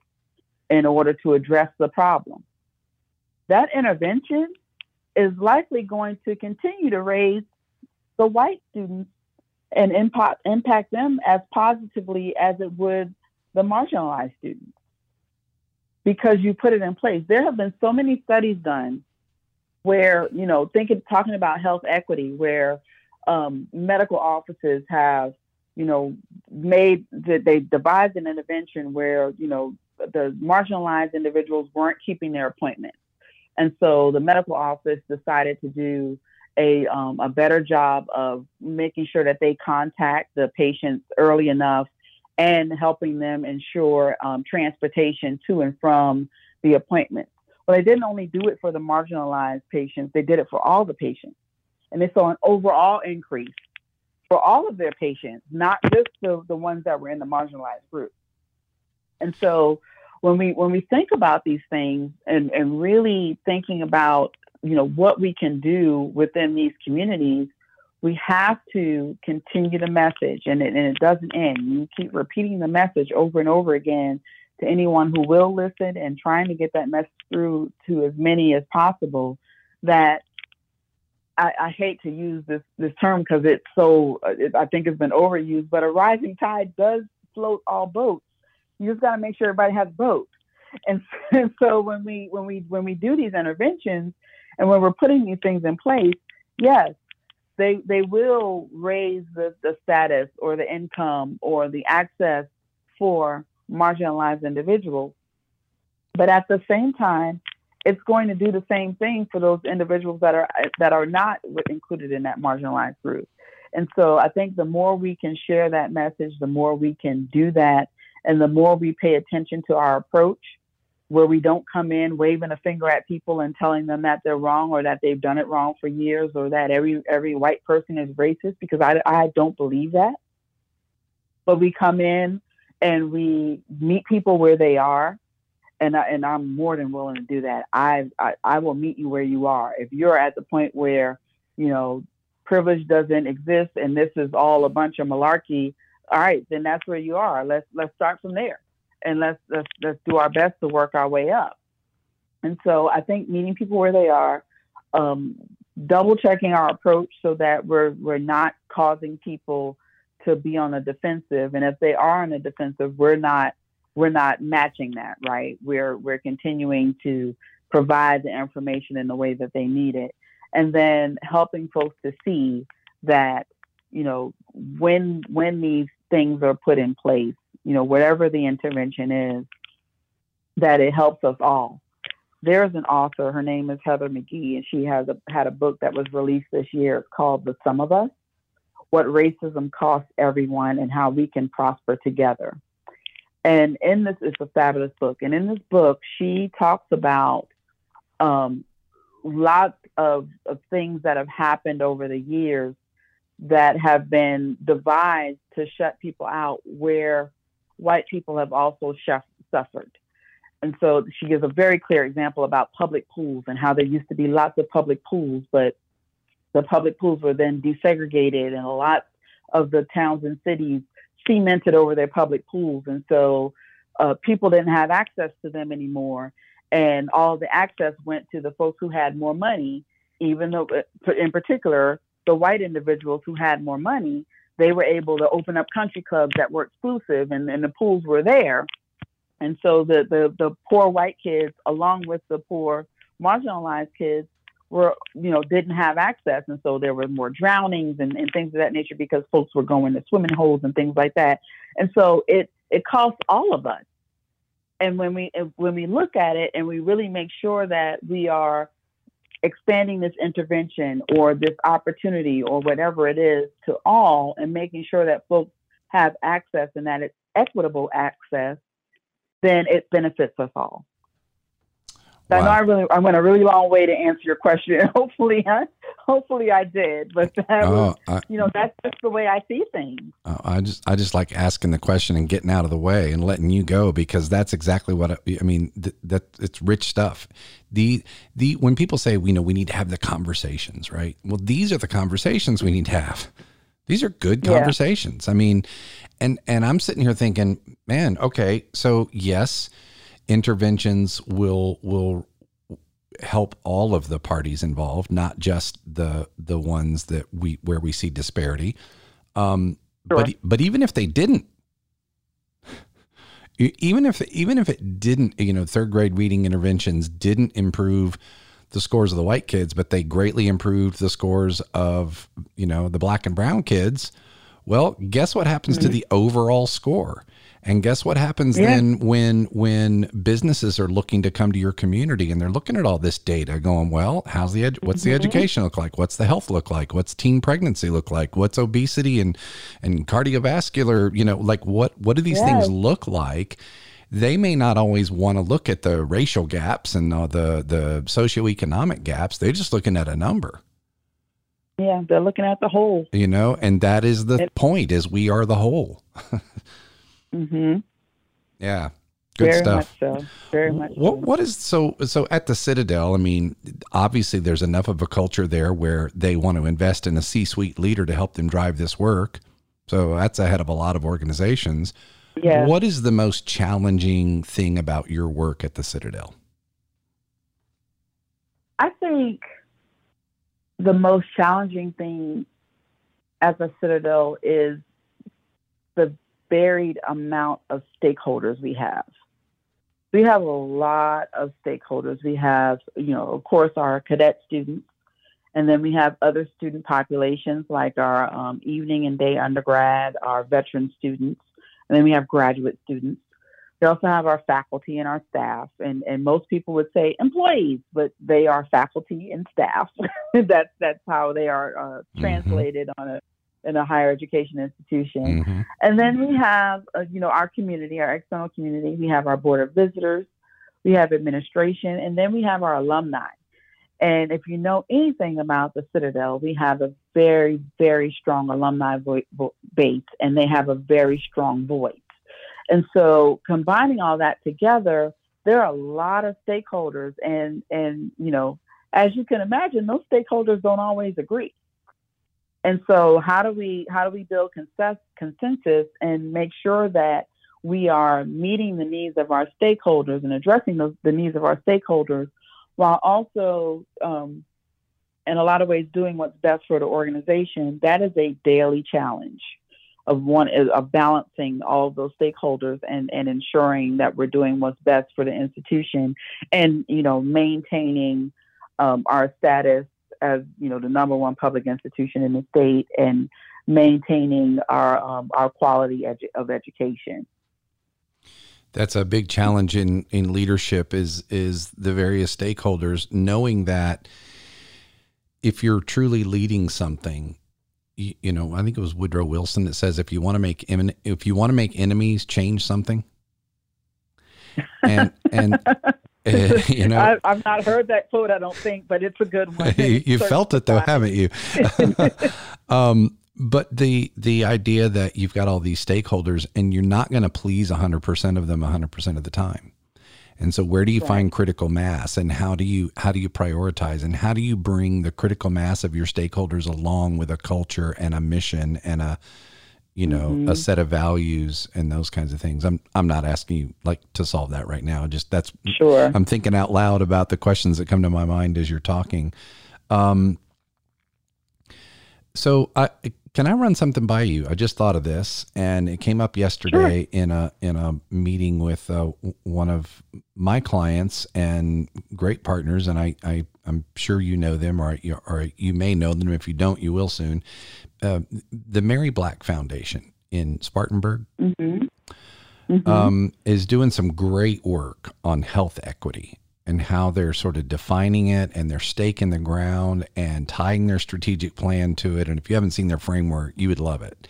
in order to address the problem. That intervention is likely going to continue to raise the white students and impact them as positively as it would the marginalized students, because you put it in place. There have been so many studies done where, you know, talking about health equity, where medical offices have, you know, they devised an intervention where, you know, the marginalized individuals weren't keeping their appointments. And so the medical office decided to do a better job of making sure that they contact the patients early enough and helping them ensure transportation to and from the appointments. Well, they didn't only do it for the marginalized patients, they did it for all the patients. And they saw an overall increase for all of their patients, not just the ones that were in the marginalized group. And so when we think about these things and really thinking about, you know, what we can do within these communities, we have to continue the message, and it doesn't end. You keep repeating the message over and over again to anyone who will listen, and trying to get that message through to as many as possible. That I hate to use this term because it's so, I think it's been overused, but a rising tide does float all boats. You just got to make sure everybody has a boat. And so when we do these interventions and when we're putting these things in place, yes, they will raise the status or the income or the access for marginalized individuals. But at the same time, it's going to do the same thing for those individuals that are not included in that marginalized group. And so I think the more we can share that message, the more we can do that, and the more we pay attention to our approach, where we don't come in waving a finger at people and telling them that they're wrong or that they've done it wrong for years, or that every white person is racist, because I don't believe that. But we come in and we meet people where they are. And I'm more than willing to do that. I will meet you where you are. If you're at the point where, you know, privilege doesn't exist and this is all a bunch of malarkey, all right, then that's where you are. Let's start from there, and let's do our best to work our way up. And so I think meeting people where they are, double checking our approach so that we're not causing people to be on the defensive, and if they are on the defensive, we're not matching that, right? We're continuing to provide the information in the way that they need it. And then helping folks to see that, you know, when these things are put in place, you know, whatever the intervention is, that it helps us all. There's an author, her name is Heather McGee, and she had a book that was released this year called The Sum of Us, What Racism Costs Everyone and How We Can Prosper Together. And in this, it's a fabulous book. And in this book, she talks about lots of things that have happened over the years that have been devised to shut people out, where white people have also suffered. And so she gives a very clear example about public pools and how there used to be lots of public pools, but the public pools were then desegregated, and a lot of the towns and cities cemented over their public pools. And so people didn't have access to them anymore. And all the access went to the folks who had more money, even though, in particular, the white individuals who had more money, they were able to open up country clubs that were exclusive, and the pools were there. And so the poor white kids, along with the poor marginalized kids, were, you know, didn't have access. And so there were more drownings and things of that nature, because folks were going to swimming holes and things like that. And so it costs all of us. And when we look at it and we really make sure that we are expanding this intervention or this opportunity or whatever it is to all, and making sure that folks have access and that it's equitable access, then it benefits us all. Wow. I know I went a really long way to answer your question. Hopefully I did, but that's just the way I see things. I just like asking the question and getting out of the way and letting you go, because that's exactly what I mean. That it's rich stuff. The when people say, you know, we need to have the conversations, right? Well, these are the conversations we need to have. These are good conversations. Yeah. I mean, and I'm sitting here thinking, man, okay, so yes. Interventions will help all of the parties involved, not just the ones that where we see disparity. Sure. But even if they didn't, even if it didn't, you know, third grade reading interventions didn't improve the scores of the white kids, but they greatly improved the scores of, you know, the black and brown kids. Well, guess what happens to the overall score? And guess what happens then when businesses are looking to come to your community and they're looking at all this data going, well, how's the what's the education look like? What's the health look like? What's teen pregnancy look like? What's obesity and cardiovascular, you know, like what do these things look like? They may not always want to look at the racial gaps and the socioeconomic gaps. They're just looking at a number. Yeah, they're looking at the whole. You know, and that is the point, is we are the whole. Yeah. Good Very stuff. Much so. Very much what, so. What is, so at the Citadel, I mean, obviously there's enough of a culture there where they want to invest in a C-suite leader to help them drive this work. So that's ahead of a lot of organizations. Yeah. What is the most challenging thing about your work at the Citadel? I think the most challenging thing at the Citadel is the varied amount of stakeholders we have. We have a lot of stakeholders. We have, you know, of course, our cadet students, and then we have other student populations like our evening and day undergrad, our veteran students, and then we have graduate students. We also have our faculty and our staff, and most people would say employees, but they are faculty and staff. That's how they are translated in a higher education institution. And then we have, you know, our community, our external community. We have our board of visitors, we have administration, and then we have our alumni. And if you know anything about the Citadel, we have a very, very strong alumni base, and they have a very strong voice. And so combining all that together, there are a lot of stakeholders, and you know, as you can imagine, those stakeholders don't always agree. And so how do we build consensus and make sure that we are meeting the needs of our stakeholders and addressing the needs of our stakeholders, while also, in a lot of ways, doing what's best for the organization? That is a daily challenge of balancing all of those stakeholders and ensuring that we're doing what's best for the institution, and, you know, maintaining our status as, you know, the number one public institution in the state, and maintaining our quality of education. That's a big challenge in leadership is the various stakeholders, knowing that if you're truly leading something, you know, I think it was Woodrow Wilson that says, if you want to make enemies, change something. And you know, I've not heard that quote, I don't think, but it's a good one. You felt it though, haven't you? But the idea that you've got all these stakeholders and you're not going to please 100% of them 100% of the time. And so where do you find critical mass, and how do you prioritize, and how do you bring the critical mass of your stakeholders along with a culture and a mission and a, you know, a set of values and those kinds of things? I'm not asking you like to solve that right now. Just I'm thinking out loud about the questions that come to my mind as you're talking. So can I run something by you? I just thought of this, and it came up yesterday in a meeting with one of my clients and great partners. And I'm sure you know them, or you may know them. If you don't, you will soon. The Mary Black Foundation in Spartanburg is doing some great work on health equity, and how they're sort of defining it and their stake in the ground and tying their strategic plan to it. And if you haven't seen their framework, you would love it.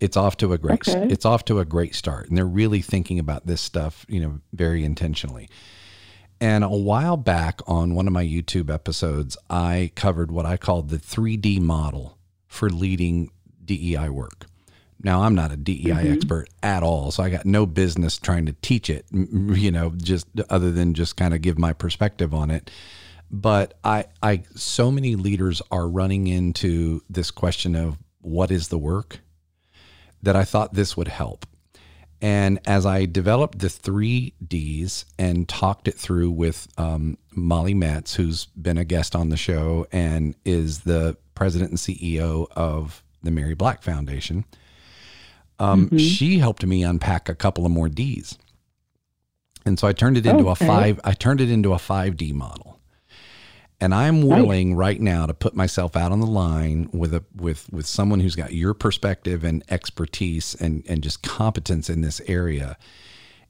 It's off to a great, it's off to a great start. And they're really thinking about this stuff, you know, very intentionally. And a while back on one of my YouTube episodes, I covered what I called the 3D model for leading DEI work. Now, I'm not a DEI expert at all, so I got no business trying to teach it, you know, just other than just kind of give my perspective on it. But I so many leaders are running into this question of what is the work, that I thought this would help. And as I developed the 3 Ds and talked it through with Molly Metz, who's been a guest on the show and is the president and CEO of the Mary Black Foundation, she helped me unpack a couple of more Ds. And so I turned it into a 5D model. And I'm willing right now to put myself out on the line with someone who's got your perspective and expertise and just competence in this area.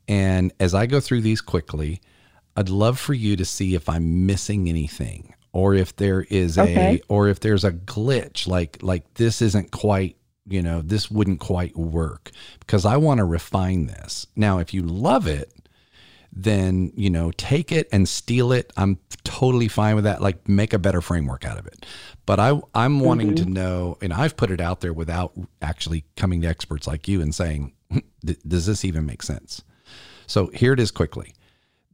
And as I go through these quickly, I'd love for you to see if I'm missing anything or if there is there's a glitch, like this isn't quite, you know, this wouldn't quite work, because I want to refine this. Now, if you love it, then, you know, take it and steal it. I'm totally fine with that. Like, make a better framework out of it. But I'm wanting to know, and I've put it out there without actually coming to experts like you and saying, does this even make sense? So here it is quickly.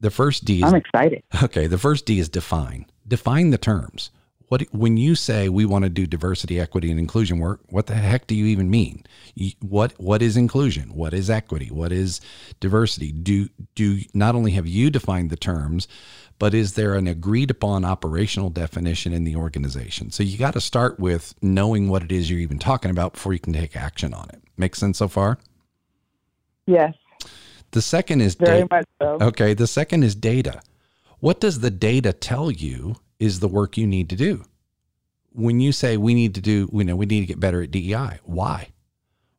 The first D is, I'm excited. Okay. The first D is define. Define the terms. What, when you say we want to do diversity, equity, and inclusion work, what the heck do you even mean? What is inclusion? What is equity? What is diversity? Do not only have you defined the terms, but is there an agreed upon operational definition in the organization? So you got to start with knowing what it is you're even talking about before you can take action on it. Make sense so far? Yes. The second is very much so. Okay. The second is data. What does the data tell you is the work you need to do? When you say we need to do, you know, we need to get better at DEI. Why?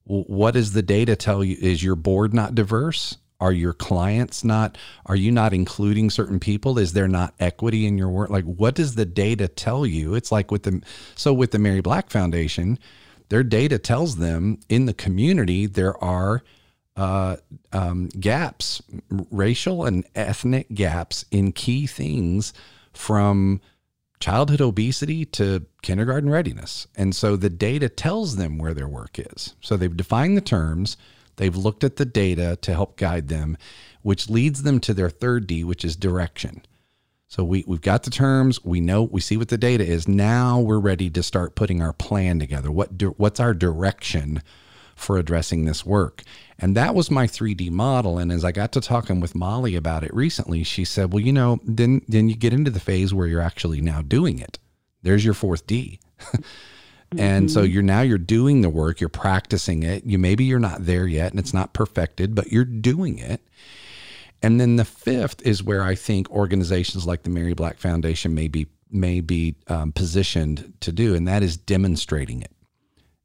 Well, what does the data tell you? Is your board not diverse? Are your clients not, are you not including certain people? Is there not equity in your work? Like, what does the data tell you? It's like with the Mary Black Foundation, their data tells them in the community, there are gaps, racial and ethnic gaps in key things, from childhood obesity to kindergarten readiness. And so the data tells them where their work is. So they've defined the terms, they've looked at the data to help guide them, which leads them to their third D, which is direction. So we've got the terms, we know, we see what the data is. Now we're ready to start putting our plan together. What's our direction for addressing this work? And that was my 3D model. And as I got to talking with Molly about it recently, she said, well, you know, then you get into the phase where you're actually now doing it. There's your fourth D. And so you're doing the work, you're practicing it. Maybe you're not there yet and it's not perfected, but you're doing it. And then the fifth is where I think organizations like the Mary Black Foundation may be positioned to do. And that is demonstrating it.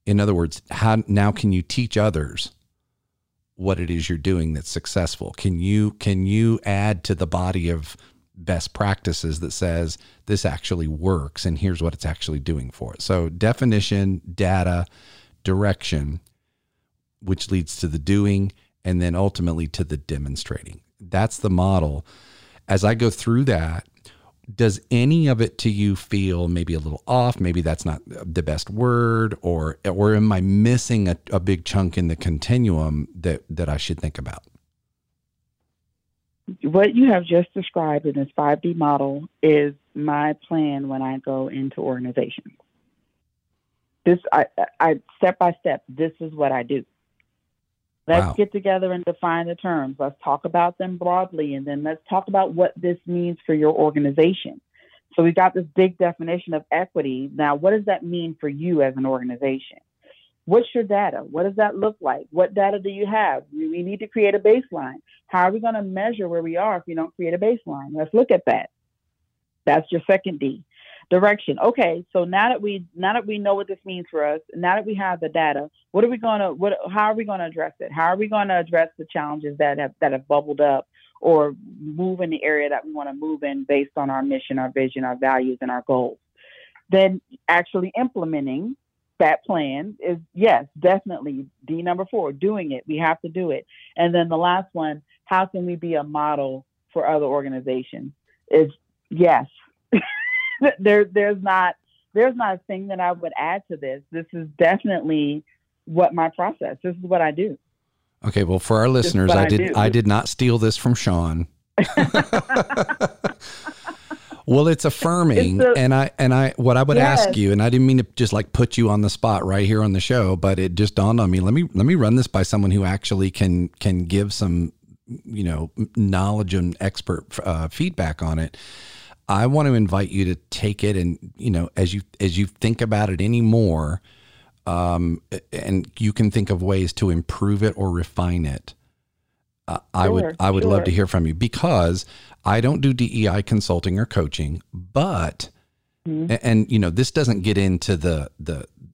In other words, how now can you teach others what it is you're doing that's successful? Can you add to the body of best practices that says this actually works and here's what it's actually doing for it? So definition, data, direction, which leads to the doing and then ultimately to the demonstrating. That's the model. As I go through that, does any of it to you feel maybe a little off? Maybe that's not the best word, or am I missing a big chunk in the continuum that I should think about? What you have just described in this 5D model is my plan when I go into organizations. This, I step by step, this is what I do. Let's get together and define the terms. Let's talk about them broadly, and then let's talk about what this means for your organization. So we've got this big definition of equity. Now, what does that mean for you as an organization? What's your data? What does that look like? What data do you have? We need to create a baseline. How are we going to measure where we are if we don't create a baseline? Let's look at that. That's your second D. Direction. Okay, so now that we know what this means for us, now that we have the data, how are we gonna address it? How are we gonna address the challenges that have bubbled up or move in the area that we want to move in based on our mission, our vision, our values, and our goals? Then actually implementing that plan is, yes, definitely D number 4, doing it. We have to do it. And then the last one, how can we be a model for other organizations? Is yes. There's not a thing that I would add to this. This is definitely what my process. This is what I do. Okay. Well, for our listeners, I did not steal this from Shawn. Well, it's affirming. It's what I would yes. ask you, and I didn't mean to just like put you on the spot right here on the show, but it just dawned on me. Let me run this by someone who actually can give some, you know, knowledge and expert feedback on it. I want to invite you to take it and, you know, as you think about it anymore, and you can think of ways to improve it or refine it. I would love to hear from you, because I don't do DEI consulting or coaching, but, and you know, this doesn't get into the,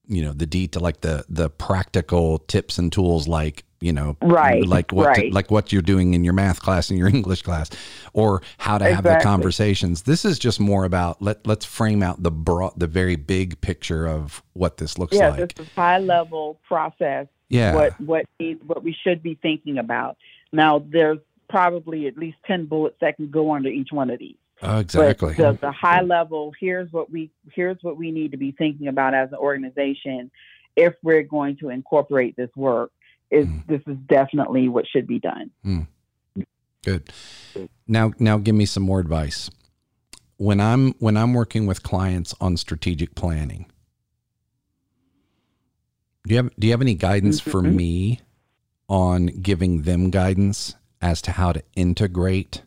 you know, the detail, like the practical tips and tools, like, you know, right, like what you're doing in your math class and your English class, or how to exactly. have the conversations. This is just more about let's frame out the very big picture of what this looks like. Yeah, this is high level process. Yeah, what we should be thinking about. Now, there's probably at least 10 bullets that can go under each one of these. Exactly. But the high level, here's what we need to be thinking about as an organization if we're going to incorporate this work. This is definitely what should be done. Good. Now give me some more advice. When I'm working with clients on strategic planning, do you have any guidance for me on giving them guidance as to how to integrate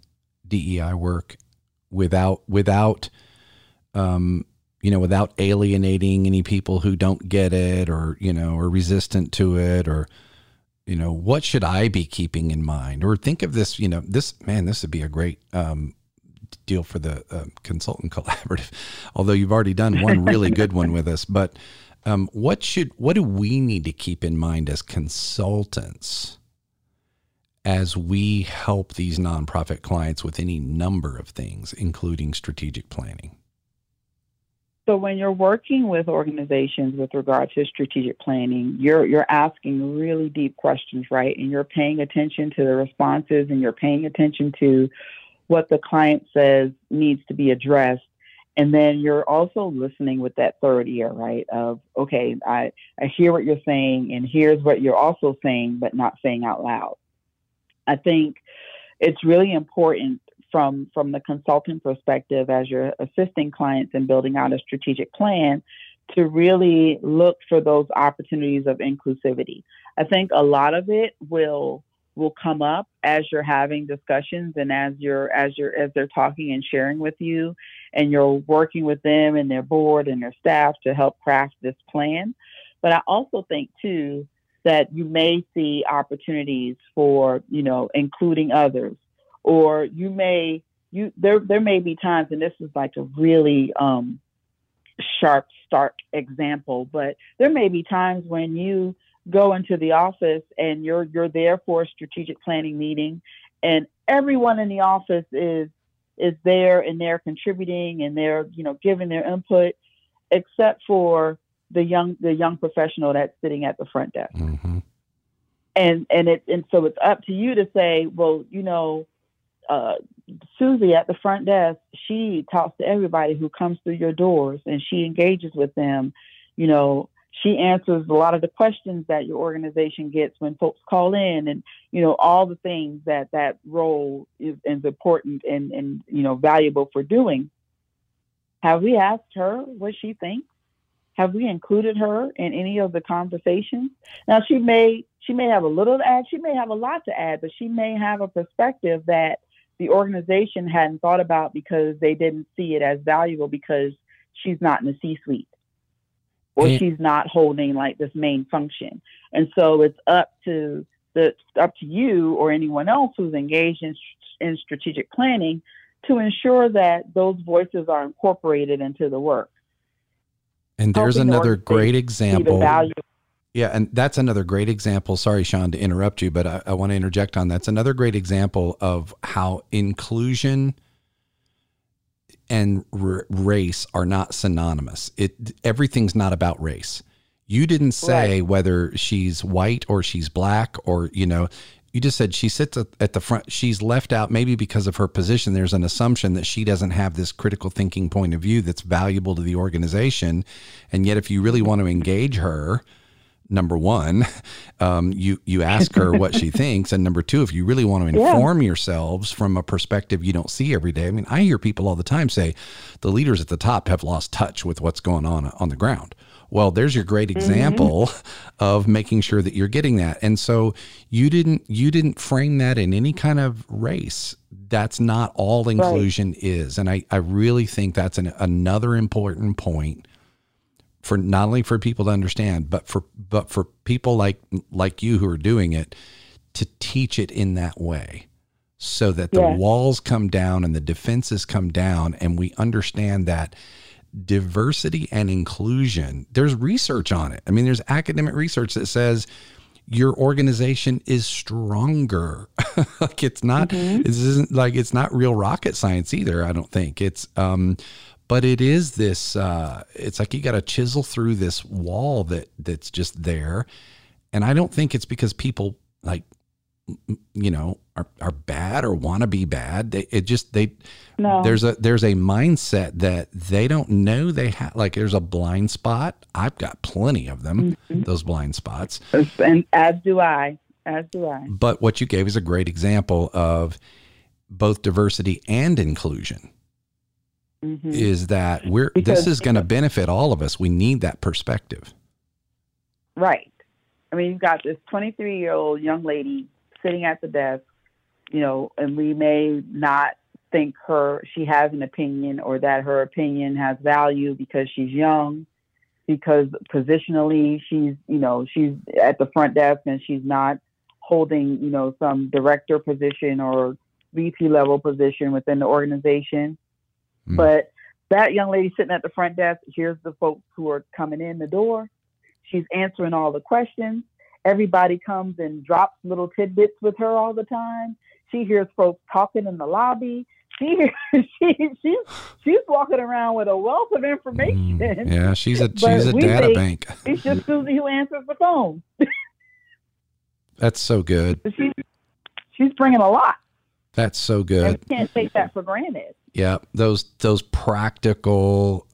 DEI work without alienating any people who don't get it, or, you know, or resistant to it, or, you know, what should I be keeping in mind? Or think of this, you know, this would be a great deal for the consultant collaborative, although you've already done one really good one with us. But what do we need to keep in mind as consultants as we help these nonprofit clients with any number of things, including strategic planning? So when you're working with organizations with regard to strategic planning, you're asking really deep questions, right? And you're paying attention to the responses, and you're paying attention to what the client says needs to be addressed. And then you're also listening with that third ear, right? Of, okay, I hear what you're saying, and here's what you're also saying, but not saying out loud. I think it's really important from the consultant perspective, as you're assisting clients in building out a strategic plan, to really look for those opportunities of inclusivity. I think a lot of it will come up as you're having discussions, and as they're talking and sharing with you, and you're working with them and their board and their staff to help craft this plan. But I also think too that you may see opportunities for, you know, including others, or there may be times, and this is like a really sharp, stark example, but there may be times when you go into the office and you're there for a strategic planning meeting, and everyone in the office is there, and they're contributing, and they're, you know, giving their input, except for the young professional that's sitting at the front desk. And so it's up to you to say, well, you know, Susie at the front desk, she talks to everybody who comes through your doors, and she engages with them. You know, she answers a lot of the questions that your organization gets when folks call in, and, you know, all the things that role is important and, you know, valuable for doing. Have we asked her what she thinks? Have we included her in any of the conversations? Now, she may have a little to add. She may have a lot to add, but she may have a perspective that the organization hadn't thought about because they didn't see it as valuable because she's not in the C-suite. Or she's not holding like this main function. And so it's up to you or anyone else who's engaged in strategic planning to ensure that those voices are incorporated into the work. And there's another great example. Yeah. And that's another great example. Sorry, Shawn, to interrupt you, but I want to interject on that. That's another great example of how inclusion and race are not synonymous. Everything's not about race. You didn't say whether she's white or she's black, or, you know, you just said she sits at the front. She's left out maybe because of her position. There's an assumption that she doesn't have this critical thinking point of view that's valuable to the organization. And yet if you really want to engage her, number one, you ask her what she thinks. And number two, if you really want to inform yourselves from a perspective you don't see every day. I mean, I hear people all the time say the leaders at the top have lost touch with what's going on the ground. Well, there's your great example of making sure that you're getting that. And so you didn't frame that in any kind of race. That's not all inclusion is. And I really think that's another important point for not only for people to understand, but for people like you who are doing it to teach it in that way so that the walls come down and the defenses come down. And we understand that diversity and inclusion, there's research on it. I mean, there's academic research that says your organization is stronger. Like it's not, this isn't like, it's not real rocket science either. I don't think it's, but it is this, it's like, you got to chisel through this wall that's just there. And I don't think it's because people like, you know, are bad or want to be bad. There's a mindset that they don't know they have, like there's a blind spot. I've got plenty of them, those blind spots. And as do I. But what you gave is a great example of both diversity and inclusion is that this is going to benefit all of us. We need that perspective. Right. I mean, you've got this 23-year-old young lady sitting at the desk, you know, and we may not think she has an opinion or that her opinion has value because she's young, because positionally she's, you know, she's at the front desk and she's not holding, you know, some director position or VP level position within the organization. Mm. But that young lady sitting at the front desk, here's the folks who are coming in the door. She's answering all the questions. Everybody comes and drops little tidbits with her all the time. She hears folks talking in the lobby. She's walking around with a wealth of information. Yeah, she's a data bank. It's just Susie who answers the phone. That's so good. She's bringing a lot. That's so good. And we can't take that for granted. Yeah, those practical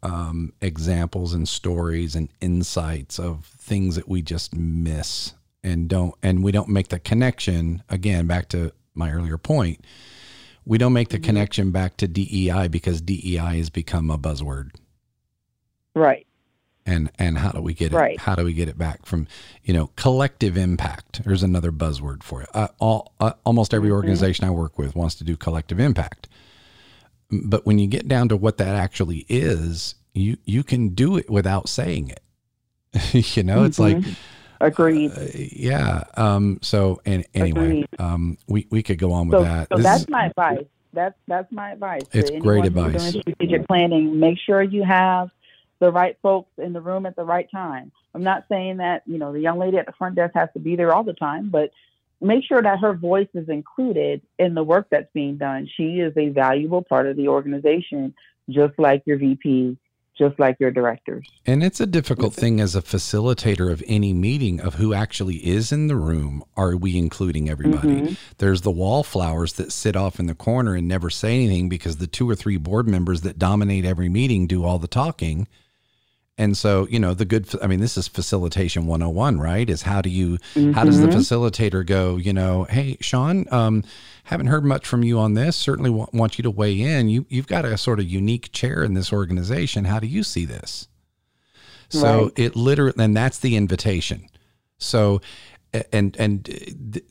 examples and stories and insights of things that we just miss and we don't make the connection. Again, back to my earlier point, we don't make the connection back to DEI because DEI has become a buzzword. Right. And how do we get it? Right. How do we get it back from, you know, collective impact? There's another buzzword for it. Almost every organization I work with wants to do collective impact. But when you get down to what that actually is, you can do it without saying it. You know, it's like, agreed. Yeah. So, and anyway, we could go on with that. So that's my advice. That's my advice. It's great advice. Strategic planning. Make sure you have the right folks in the room at the right time. I'm not saying that, you know, the young lady at the front desk has to be there all the time, but make sure that her voice is included in the work that's being done. She is a valuable part of the organization, just like your VP, just like your directors. And it's a difficult thing as a facilitator of any meeting of who actually is in the room. Are we including everybody? There's the wallflowers that sit off in the corner and never say anything because the 2 or 3 board members that dominate every meeting do all the talking. And so, you know, this is facilitation 101, right? Is how does the facilitator go, you know, hey, Shawn, haven't heard much from you on this. Certainly want you to weigh in. You've got a sort of unique chair in this organization. How do you see this? So it literally, and that's the invitation. So, and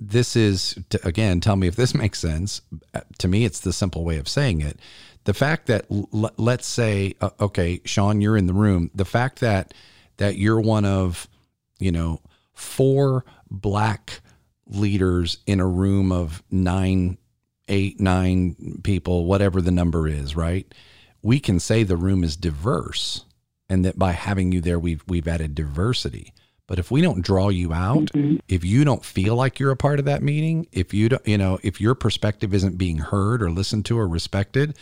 this is, again, tell me if this makes sense. To me, it's the simple way of saying it. The fact that let's say, okay, Shawn, you're in the room. The fact that you're one of, you know, 4 black leaders in a room of 9 people, whatever the number is, right? We can say the room is diverse and that by having you there, we've added diversity. But if we don't draw you out, if you don't feel like you're a part of that meeting, if you don't, you know, if your perspective isn't being heard or listened to or respected,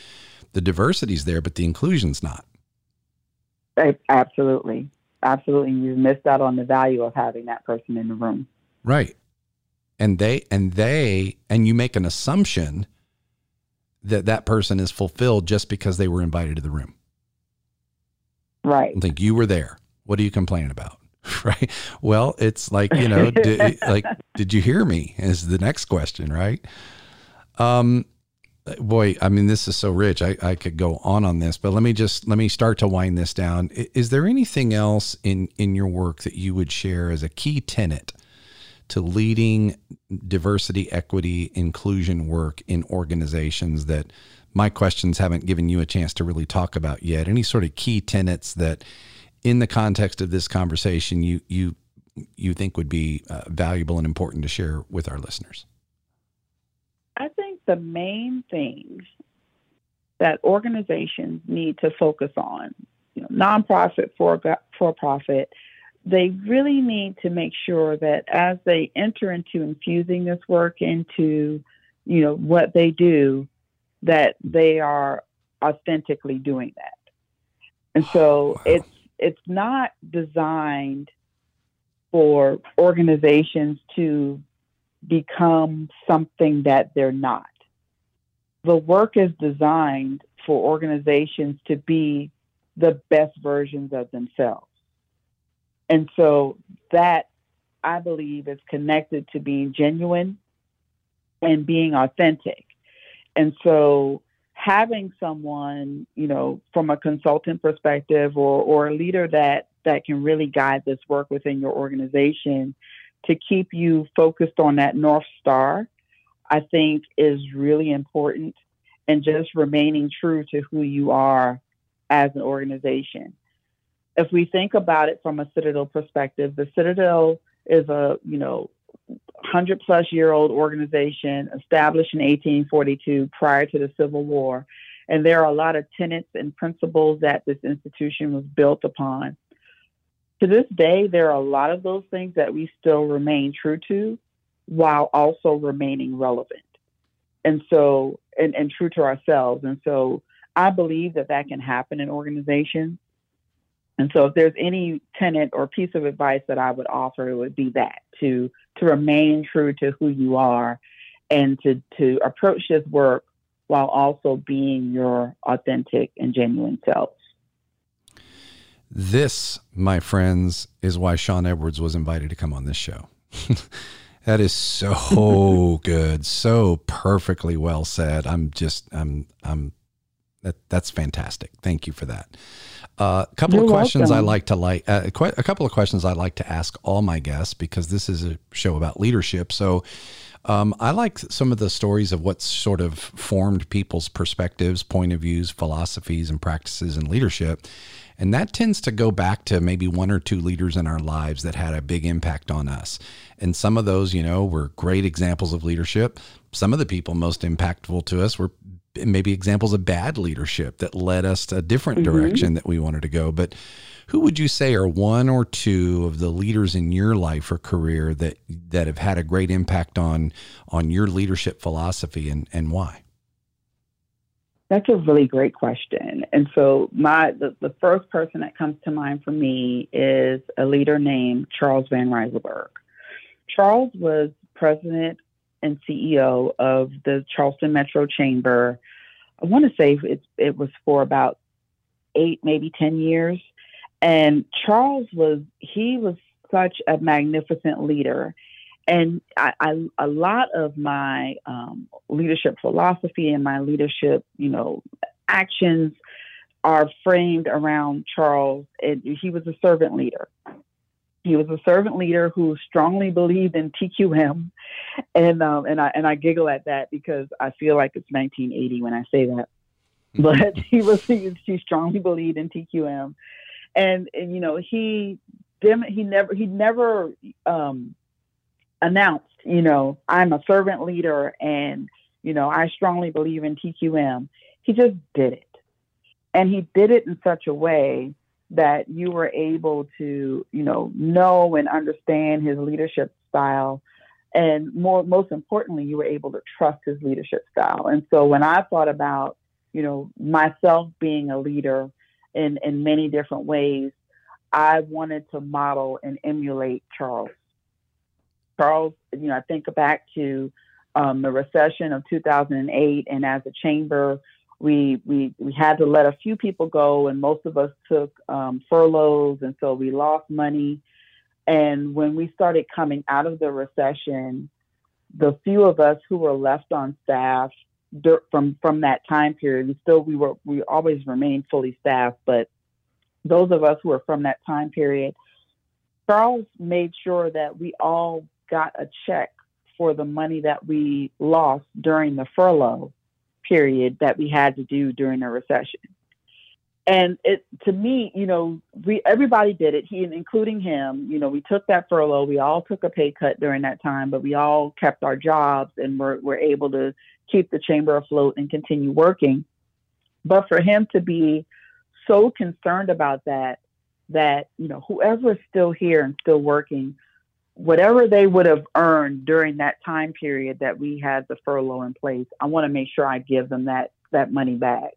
the diversity's there, but the inclusion's not. Absolutely. Absolutely. You missed out on the value of having that person in the room. Right. And you make an assumption that that person is fulfilled just because they were invited to the room. Right. Like you were there. What are you complaining about? Right. Well, it's like, you know, did you hear me is the next question. Right. Boy, I mean, this is so rich. I could go on this, but let me start to wind this down. Is there anything else in your work that you would share as a key tenet to leading diversity, equity, inclusion work in organizations that my questions haven't given you a chance to really talk about yet? Any sort of key tenets that in the context of this conversation you think would be valuable and important to share with our listeners? I think the main thing that organizations need to focus on, you know, nonprofit, for-profit, they really need to make sure that as they enter into infusing this work into, you know, what they do, that they are authentically doing that. And so it's not designed for organizations to become something that they're not. The work is designed for organizations to be the best versions of themselves. And so that, I believe, is connected to being genuine and being authentic. And so having someone, you know, from a consultant perspective or a leader that can really guide this work within your organization to keep you focused on that North Star, I think is really important, and just remaining true to who you are as an organization. If we think about it from a Citadel perspective, the Citadel is a, you know, 100-plus-year-old organization established in 1842 prior to the Civil War. And there are a lot of tenets and principles that this institution was built upon. To this day, there are a lot of those things that we still remain true to while also remaining relevant and so and true to ourselves. And so I believe that can happen in organizations. And so if there's any tenet or piece of advice that I would offer, it would be that to remain true to who you are and to approach this work while also being your authentic and genuine self. This, my friends, is why Shawn Edwards was invited to come on this show. That is so good. So perfectly well said. That's fantastic. Thank you for that. A couple of questions I like to ask all my guests, because this is a show about leadership. So I like some of the stories of what's sort of formed people's perspectives, point of views, philosophies, and practices in leadership. And that tends to go back to maybe one or two leaders in our lives that had a big impact on us. And some of those, you know, were great examples of leadership. Some of the people most impactful to us were maybe examples of bad leadership that led us to a different direction that we wanted to go. But who would you say are one or two of the leaders in your life or career that have had a great impact on your leadership philosophy and why? That's a really great question. And so the first person that comes to mind for me is a leader named Charles Van Rysselberg. Charles was president and CEO of the Charleston Metro Chamber. I want to say it was for about 8, maybe 10 years. And Charles was such a magnificent leader. And a lot of my leadership philosophy and my leadership, you know, actions are framed around Charles. He was a servant leader. He was a servant leader who strongly believed in TQM, and I giggle at that because I feel like it's 1980 when I say that. But he strongly believed in TQM, and you know he never announced, you know, I'm a servant leader and, you know, I strongly believe in TQM. He just did it. And he did it in such a way that you were able to, you know and understand his leadership style. And most importantly, you were able to trust his leadership style. And so when I thought about, you know, myself being a leader in many different ways, I wanted to model and emulate Charles. Charles, you know, I think back to the recession of 2008, and as a chamber, we had to let a few people go, and most of us took furloughs, and so we lost money. And when we started coming out of the recession, the few of us who were left on staff from that time period, we always remained fully staffed, but those of us who were from that time period, Charles made sure that we all got a check for the money that we lost during the furlough period that we had to do during the recession. And it, to me, you know, everybody did it, including him. You know, we took that furlough. We all took a pay cut during that time, but we all kept our jobs and were able to keep the chamber afloat and continue working. But for him to be so concerned about that, you know, whoever is still here and still working, whatever they would have earned during that time period that we had the furlough in place, I want to make sure I give them that money back.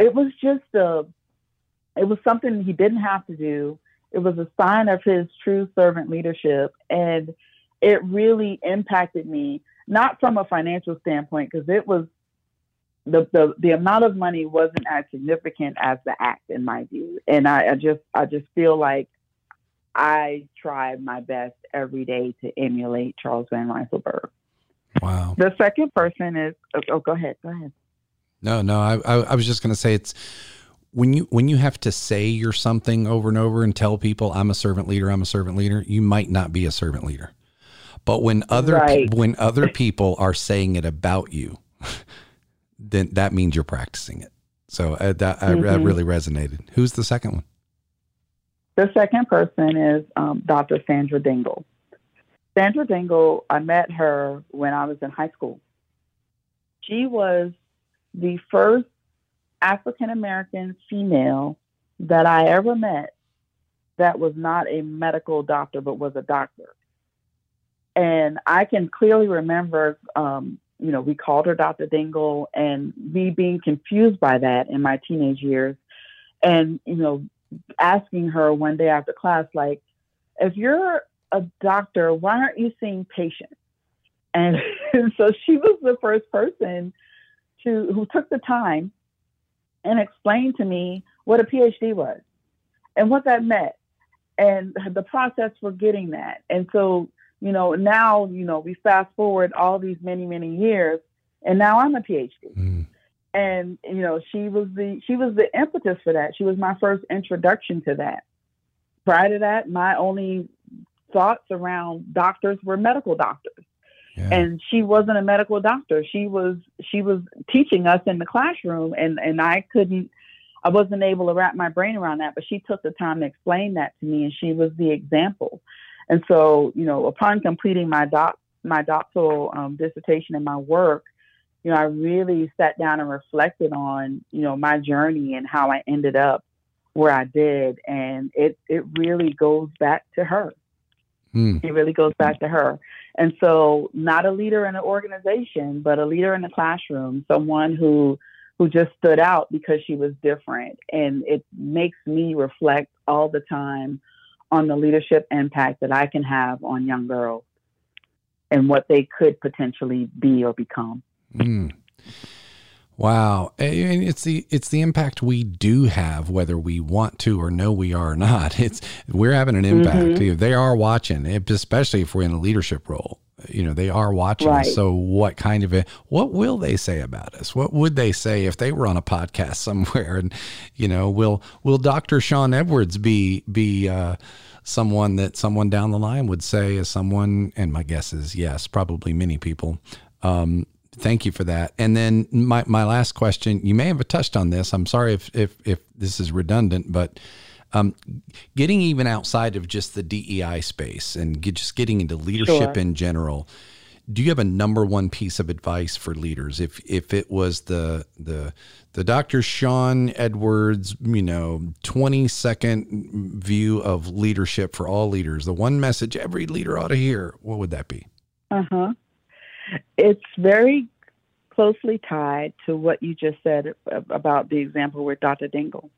It was just it was something he didn't have to do. It was a sign of his true servant leadership. And it really impacted me, not from a financial standpoint, because it was the amount of money wasn't as significant as the act in my view. And I just feel like I tried my best every day to emulate Charles Van Rysselberg. Wow. The second person is, oh, go ahead. No. I was just going to say, it's when you have to say you're something over and over and tell people I'm a servant leader, you might not be a servant leader. But when other people are saying it about you, then that means you're practicing it. So that really resonated. Who's the second one? The second person is Dr. Sandra Dingle. Sandra Dingle, I met her when I was in high school. She was the first African-American female that I ever met that was not a medical doctor, but was a doctor. And I can clearly remember, you know, we called her Dr. Dingle, and me being confused by that in my teenage years. And, you know, asking her one day after class, like, if you're a doctor, why aren't you seeing patients? And so she was the first person who took the time and explained to me what a PhD was and what that meant and the process for getting that. And so, you know, now, you know, we fast forward all these many, many years, and now I'm a PhD. Mm. And, you know, she was the impetus for that. She was my first introduction to that. Prior to that, my only thoughts around doctors were medical doctors. Yeah. And she wasn't a medical doctor. She was teaching us in the classroom, and I wasn't able to wrap my brain around that, but she took the time to explain that to me, and she was the example. And so, you know, upon completing my doctoral dissertation and my work, you know, I really sat down and reflected on, you know, my journey and how I ended up where I did. And it really goes back to her. It really goes back to her. And so, not a leader in an organization, but a leader in the classroom, someone who just stood out because she was different. And it makes me reflect all the time on the leadership impact that I can have on young girls and what they could potentially be or become. Mm. Wow. And it's the impact we do have, whether we want to or know we are or not. We're having an impact. Mm-hmm. They are watching, especially if we're in a leadership role. You know, they are watching. Right. So what will they say about us? What would they say if they were on a podcast somewhere? And, you know, will Dr. Shawn Edwards be someone that someone down the line would say is someone? And my guess is yes, probably many people. Thank you for that. And then my last question, you may have touched on this. I'm sorry if this is redundant, but getting even outside of just the DEI space and just getting into leadership in general, do you have a number one piece of advice for leaders? If it was the Dr. Shawn Edwards, you know, 20-second view of leadership for all leaders, the one message every leader ought to hear, what would that be? Uh-huh. It's very closely tied to what you just said about the example with Dr. Dingle.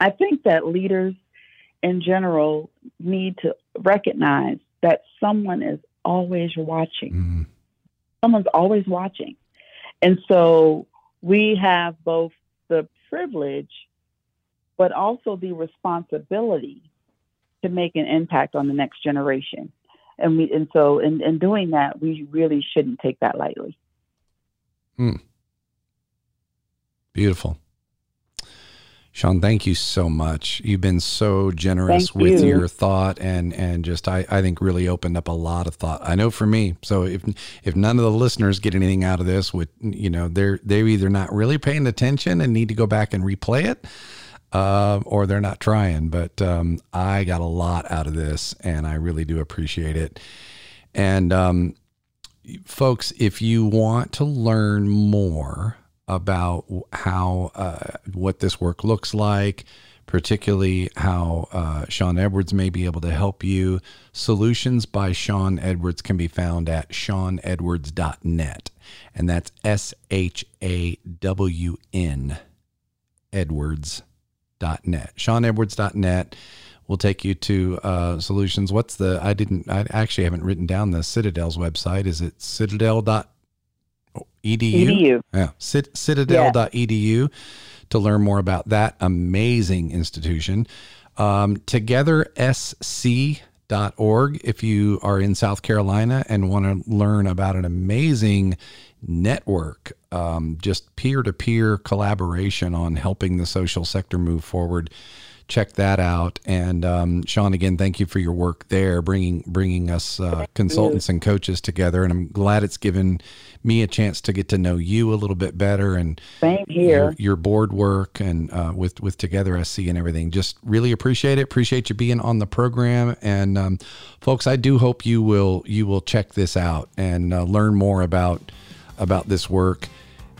I think that leaders in general need to recognize that someone is always watching. Mm-hmm. Someone's always watching. And so we have both the privilege, but also the responsibility to make an impact on the next generation. And so in doing that, we really shouldn't take that lightly. Hmm. Beautiful. Shawn, thank you so much. You've been so generous with your thought and just, I think, really opened up a lot of thought. I know for me. So if none of the listeners get anything out of this, with, you know, they're either not really paying attention and need to go back and replay it, or they're not trying. But I got a lot out of this, and I really do appreciate it. And folks, if you want to learn more about how, what this work looks like, particularly how Shawn Edwards may be able to help you, Solutions by Shawn Edwards can be found at shawnedwards.net. And that's SHAWN Edwards.net. ShawnEdwards.net will take you to Solutions. What's the, I actually haven't written down the Citadel's website. Is it Citadel.net? edu? Yeah, citadel.edu, yeah, to learn more about that amazing institution. TogetherSC.org if you are in South Carolina and want to learn about an amazing network, just peer-to-peer collaboration on helping the social sector move forward. Check that out. And Shawn, again, thank you for your work there, bringing us consultants and coaches together. And I'm glad it's given me a chance to get to know you a little bit better, and your board work, and with Together SC and everything. Just really appreciate it. Appreciate you being on the program. And folks, I do hope you will check this out and learn more about this work.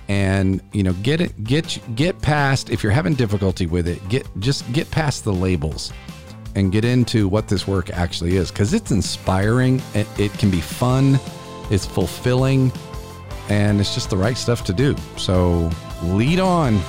And, you know, get past, if you're having difficulty with it, just get past the labels and get into what this work actually is, because it's inspiring. It can be fun. It's fulfilling, and it's just the right stuff to do. So lead on.